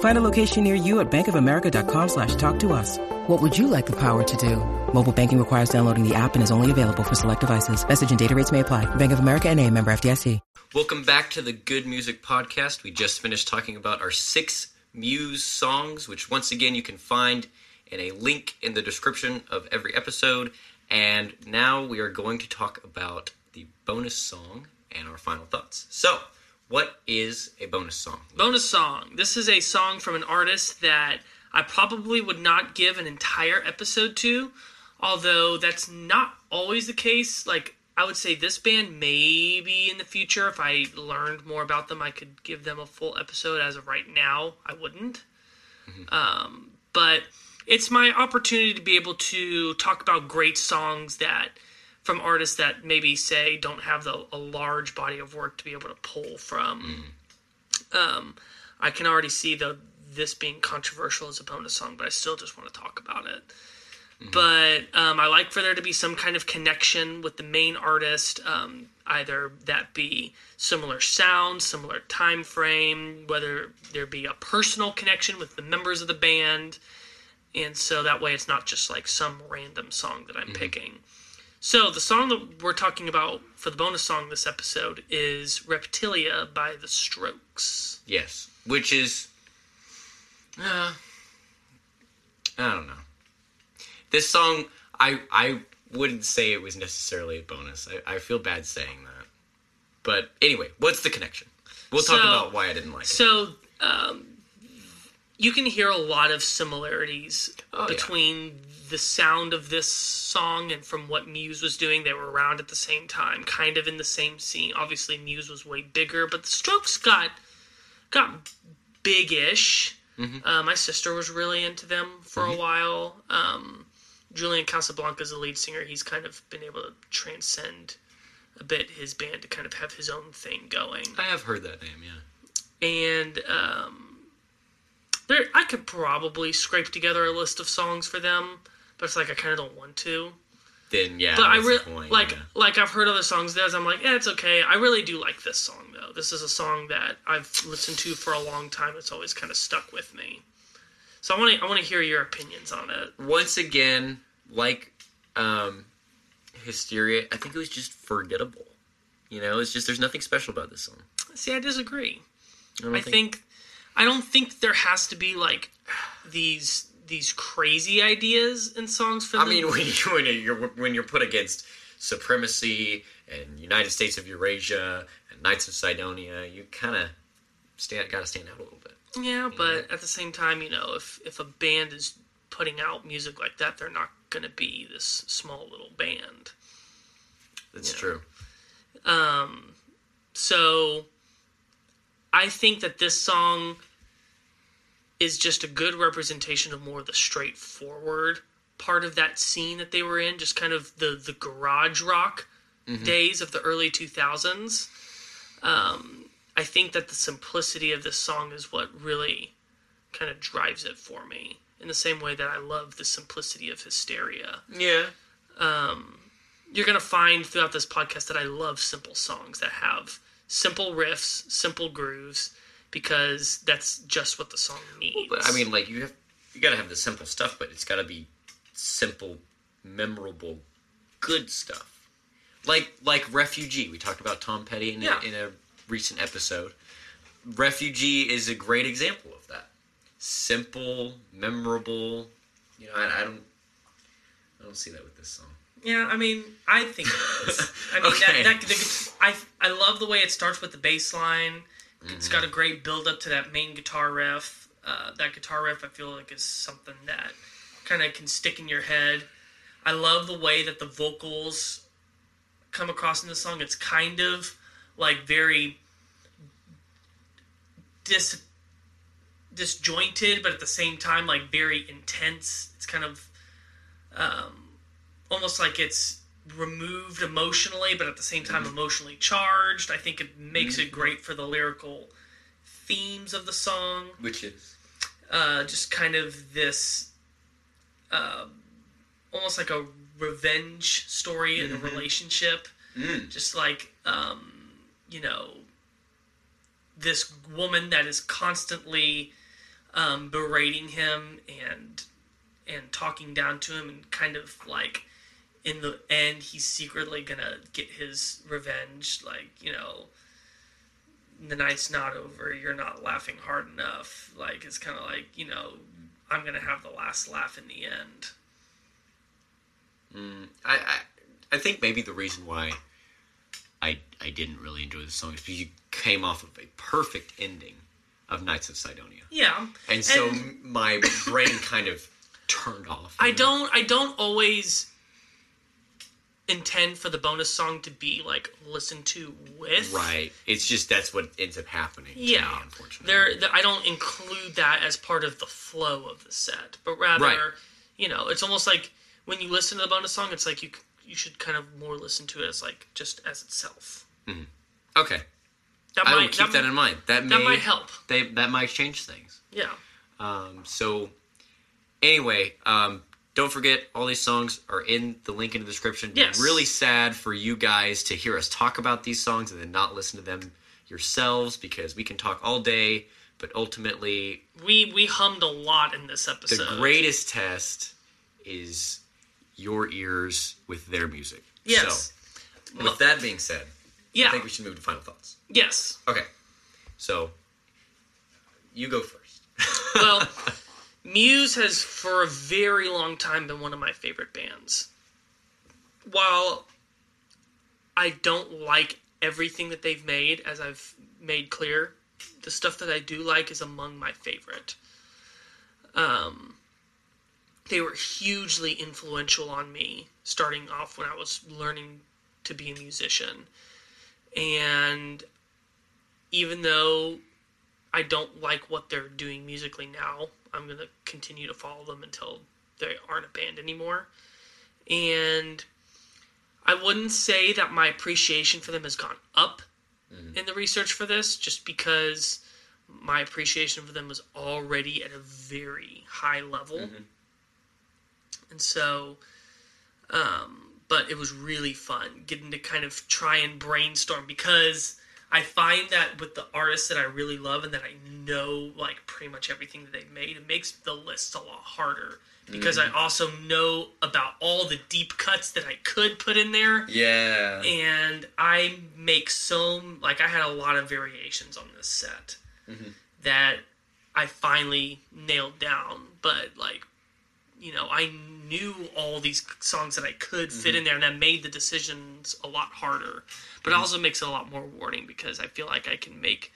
Find a location near you at bankofamerica.com slash talk to us. What would you like the power to do? Mobile banking requires downloading the app and is only available for select devices. Message and data rates may apply. Bank of America N A, member F D I C. Welcome back to the Good Music Podcast. We just finished talking about our six Muse songs, which once again you can find in a link in the description of every episode. And now we are going to talk about the bonus song and our final thoughts. So... what is a bonus song? Bonus song. This is a song from an artist that I probably would not give an entire episode to, although that's not always the case. Like, I would say this band, maybe in the future, if I learned more about them, I could give them a full episode. As of right now, I wouldn't. Mm-hmm. Um, but it's my opportunity to be able to talk about great songs that... from artists that maybe, say, don't have the, a large body of work to be able to pull from. Mm. Um, I can already see, though, this being controversial as a bonus song, but I still just want to talk about it. Mm-hmm. But um, I like for there to be some kind of connection with the main artist, um, either that be similar sound, similar time frame, whether there be a personal connection with the members of the band, and so that way it's not just like some random song that I'm mm-hmm. picking. So, the song that we're talking about for the bonus song this episode is Reptilia by The Strokes. Yes, which is, uh, I don't know. This song, I I wouldn't say it was necessarily a bonus. I, I feel bad saying that. But, anyway, what's the connection? We'll talk so, about why I didn't like so, it. So, um, you can hear a lot of similarities oh, between... Yeah. the sound of this song and from what Muse was doing. They were around at the same time, kind of in the same scene. Obviously, Muse was way bigger, but the Strokes got got big-ish. Mm-hmm. Uh, my sister was really into them for mm-hmm. a while. Um, Julian Casablancas, the lead singer, he's kind of been able to transcend a bit his band to kind of have his own thing going. I have heard that name, yeah. And... Um, there, I could probably scrape together a list of songs for them. But it's like I kind of don't want to. Then yeah, but I really like yeah. like I've heard other songs there. So I'm like, yeah, it's okay. I really do like this song though. This is a song that I've listened to for a long time. It's always kind of stuck with me. So I want to I want to hear your opinions on it. Once again, like um, Hysteria, I think it was just forgettable. You know, it's just there's nothing special about this song. See, I disagree. I, don't I think, think I don't think there has to be like these. these crazy ideas and songs for them. I mean, when, you, when, you're, when you're put against Supremacy and United States of Eurasia and Knights of Cydonia, you kind of stand, got to stand out a little bit. Yeah, but know? At the same time, you know, if, if a band is putting out music like that, they're not going to be this small little band. That's true. Know? Um, so, I think that this song... is just a good representation of more of the straightforward part of that scene that they were in, just kind of the, the garage rock mm-hmm. days of the early two thousands. Um, I think that the simplicity of this song is what really kind of drives it for me, in the same way that I love the simplicity of Hysteria. Yeah. Um, you're going to find throughout this podcast that I love simple songs that have simple riffs, simple grooves, because that's just what the song needs. Well, but I mean, like, you have you got to have the simple stuff, but it's got to be simple, memorable, good stuff. Like like Refugee. We talked about Tom Petty in, yeah. a, in a recent episode. Refugee is a great example of that. Simple, memorable, you know, I, I don't I don't see that with this song. Yeah, I mean, I think it is. I mean, okay. that, that the, I I love the way it starts with the bass line. It's mm-hmm. got a great build up to that main guitar riff. Uh, that guitar riff, I feel like, is something that kind of can stick in your head. I love the way that the vocals come across in the song. It's kind of like very dis. disjointed, but at the same time, like, very intense. It's kind of um, almost like it's removed emotionally, but at the same time mm-hmm. emotionally charged. I think it makes mm-hmm. it great for the lyrical themes of the song. Which is? Uh, just kind of this uh, almost like a revenge story mm-hmm. in a relationship. Mm. Just like, um, you know, this woman that is constantly um, berating him and and talking down to him, and kind of like in the end he's secretly gonna get his revenge, like, you know, the night's not over, you're not laughing hard enough, like, it's kind of like, you know, I'm gonna have the last laugh in the end. Mm, I, I I think maybe the reason why I I didn't really enjoy the song is because you came off of a perfect ending of Knights of Cydonia. Yeah. And so and my brain kind of turned off. I don't I don't always intend for the bonus song to be, like, listened to with. Right. It's just that's what ends up happening to yeah. me, unfortunately. There, there, I don't include that as part of the flow of the set, but rather, right. you know, it's almost like when you listen to the bonus song, it's like you you should kind of more listen to it as, like, just as itself. Mm-hmm. Okay. That I might, will keep that, that in mind. That, that may, might help. They, that might change things. Yeah. Um, so, anyway, um, don't forget, all these songs are in the link in the description. Yes. It's really sad for you guys to hear us talk about these songs and then not listen to them yourselves, because we can talk all day, but ultimately... We, we hummed a lot in this episode. The greatest test is your ears with their music. Yes. So, with well, that being said... Yeah. I think we should move to final thoughts. Yes. Okay. So, you go first. Well, Muse has for a very long time been one of my favorite bands. While I don't like everything that they've made, as I've made clear, the stuff that I do like is among my favorite. Um, they were hugely influential on me, starting off when I was learning to be a musician. And even though I don't like what they're doing musically now, I'm going to continue to follow them until they aren't a band anymore. And I wouldn't say that my appreciation for them has gone up mm-hmm. in the research for this, just because my appreciation for them was already at a very high level. Mm-hmm. And so... um but it was really fun getting to kind of try and brainstorm, because I find that with the artists that I really love and that I know, like, pretty much everything that they've made, it makes the list a lot harder, because mm. I also know about all the deep cuts that I could put in there. Yeah. And I make so, like, I had a lot of variations on this set mm-hmm. that I finally nailed down, but, like, you know, I knew all these songs that I could fit mm-hmm. in there, and that made the decisions a lot harder. But mm-hmm. it also makes it a lot more rewarding, because I feel like I can make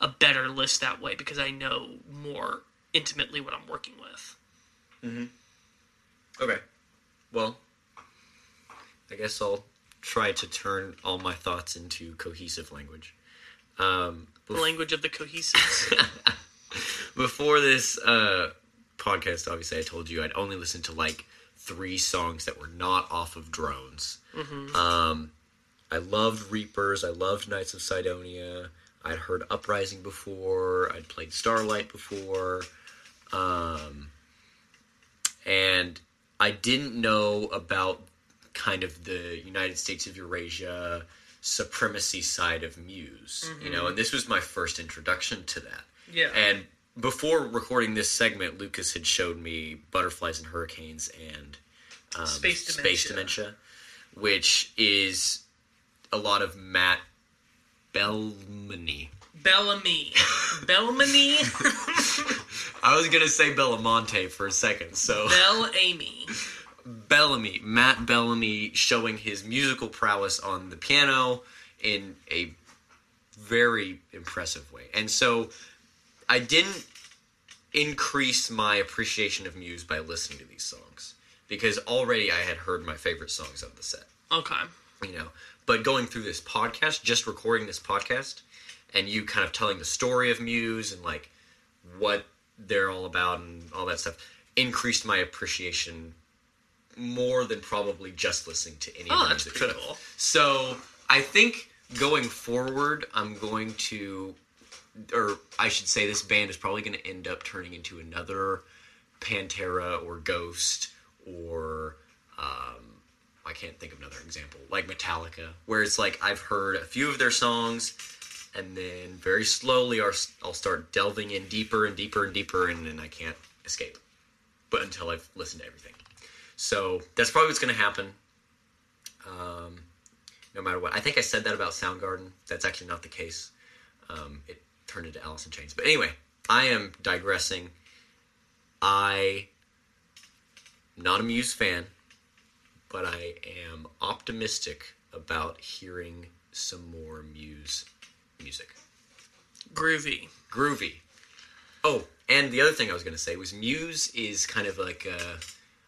a better list that way, because I know more intimately what I'm working with. Mm-hmm. Okay. Well, I guess I'll try to turn all my thoughts into cohesive language. Um, the language of the cohesives. before this uh, podcast, obviously, I told you I'd only listened to, like, three songs that were not off of Drones. Mm-hmm. Um, I loved Reapers. I loved Knights of Cydonia. I'd heard Uprising before. I'd played Starlight before. Um, and I didn't know about kind of the United States of Eurasia Supremacy side of Muse, mm-hmm. you know, and this was my first introduction to that. Yeah. And before recording this segment, Lucas had showed me Butterflies and Hurricanes and um, Space Dementia. Space Dementia, which is a lot of Matt Bellamy. Bellamy. Bellamy? I was going to say Bellamonte for a second, so... Bellamy. Bellamy, Matt Bellamy, showing his musical prowess on the piano in a very impressive way. And so I didn't increase my appreciation of Muse by listening to these songs, because already I had heard my favorite songs of the set. Okay. You know, but going through this podcast, just recording this podcast, and you kind of telling the story of Muse and, like, what they're all about and all that stuff, increased my appreciation more than probably just listening to any oh, of the music. Cool. So I think going forward, I'm going to, or I should say, this band is probably going to end up turning into another Pantera or Ghost or um, I can't think of another example, like Metallica, where it's like I've heard a few of their songs, and then very slowly I'll start delving in deeper and deeper and deeper, and then I can't escape, but until I've listened to everything. So that's probably what's going to happen, um, no matter what. I think I said that about Soundgarden. That's actually not the case. Um, it turned into Alice in Chains. But anyway, I am digressing. I am not a Muse fan, but I am optimistic about hearing some more Muse music. Groovy. Groovy. Oh, and the other thing I was going to say was Muse is kind of like a...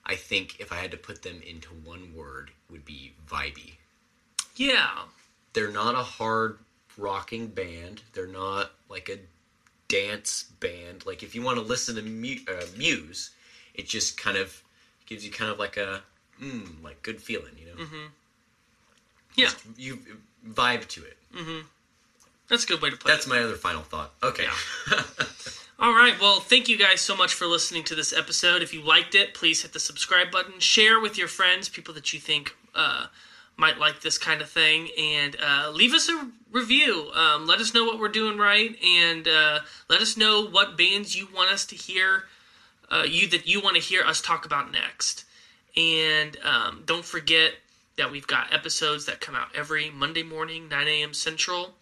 I think if I had to put them into one word, it would be vibey. Yeah. They're not a hard rocking band. They're not like a dance band. Like, if you want to listen to mu- uh, Muse, it just kind of gives you kind of like a, mm, like good feeling, you know? Mm-hmm. Yeah. Just, you vibe to it. Mm-hmm. That's a good way to put it. That's my other final thought. Okay. Yeah. All right, well, thank you guys so much for listening to this episode. If you liked it, please hit the subscribe button. Share with your friends, people that you think uh, might like this kind of thing. And uh, leave us a review. Um, let us know what we're doing right. And uh, let us know what bands you want us to hear, uh, you that you want to hear us talk about next. And um, don't forget that we've got episodes that come out every Monday morning, nine a.m. Central.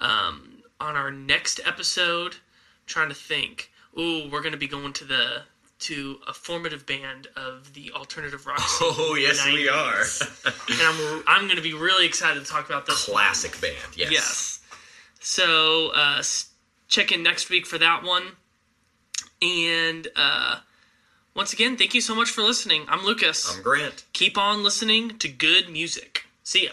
Um, on our next episode... Trying to think. Ooh, we're going to be going to the to a formative band of the alternative rock scene. Oh, yes, nineties. We are. And I'm I'm going to be really excited to talk about this classic one. Band. Yes. Yes. So uh, check in next week for that one. And uh, once again, thank you so much for listening. I'm Lucas. I'm Grant. Keep on listening to good music. See ya.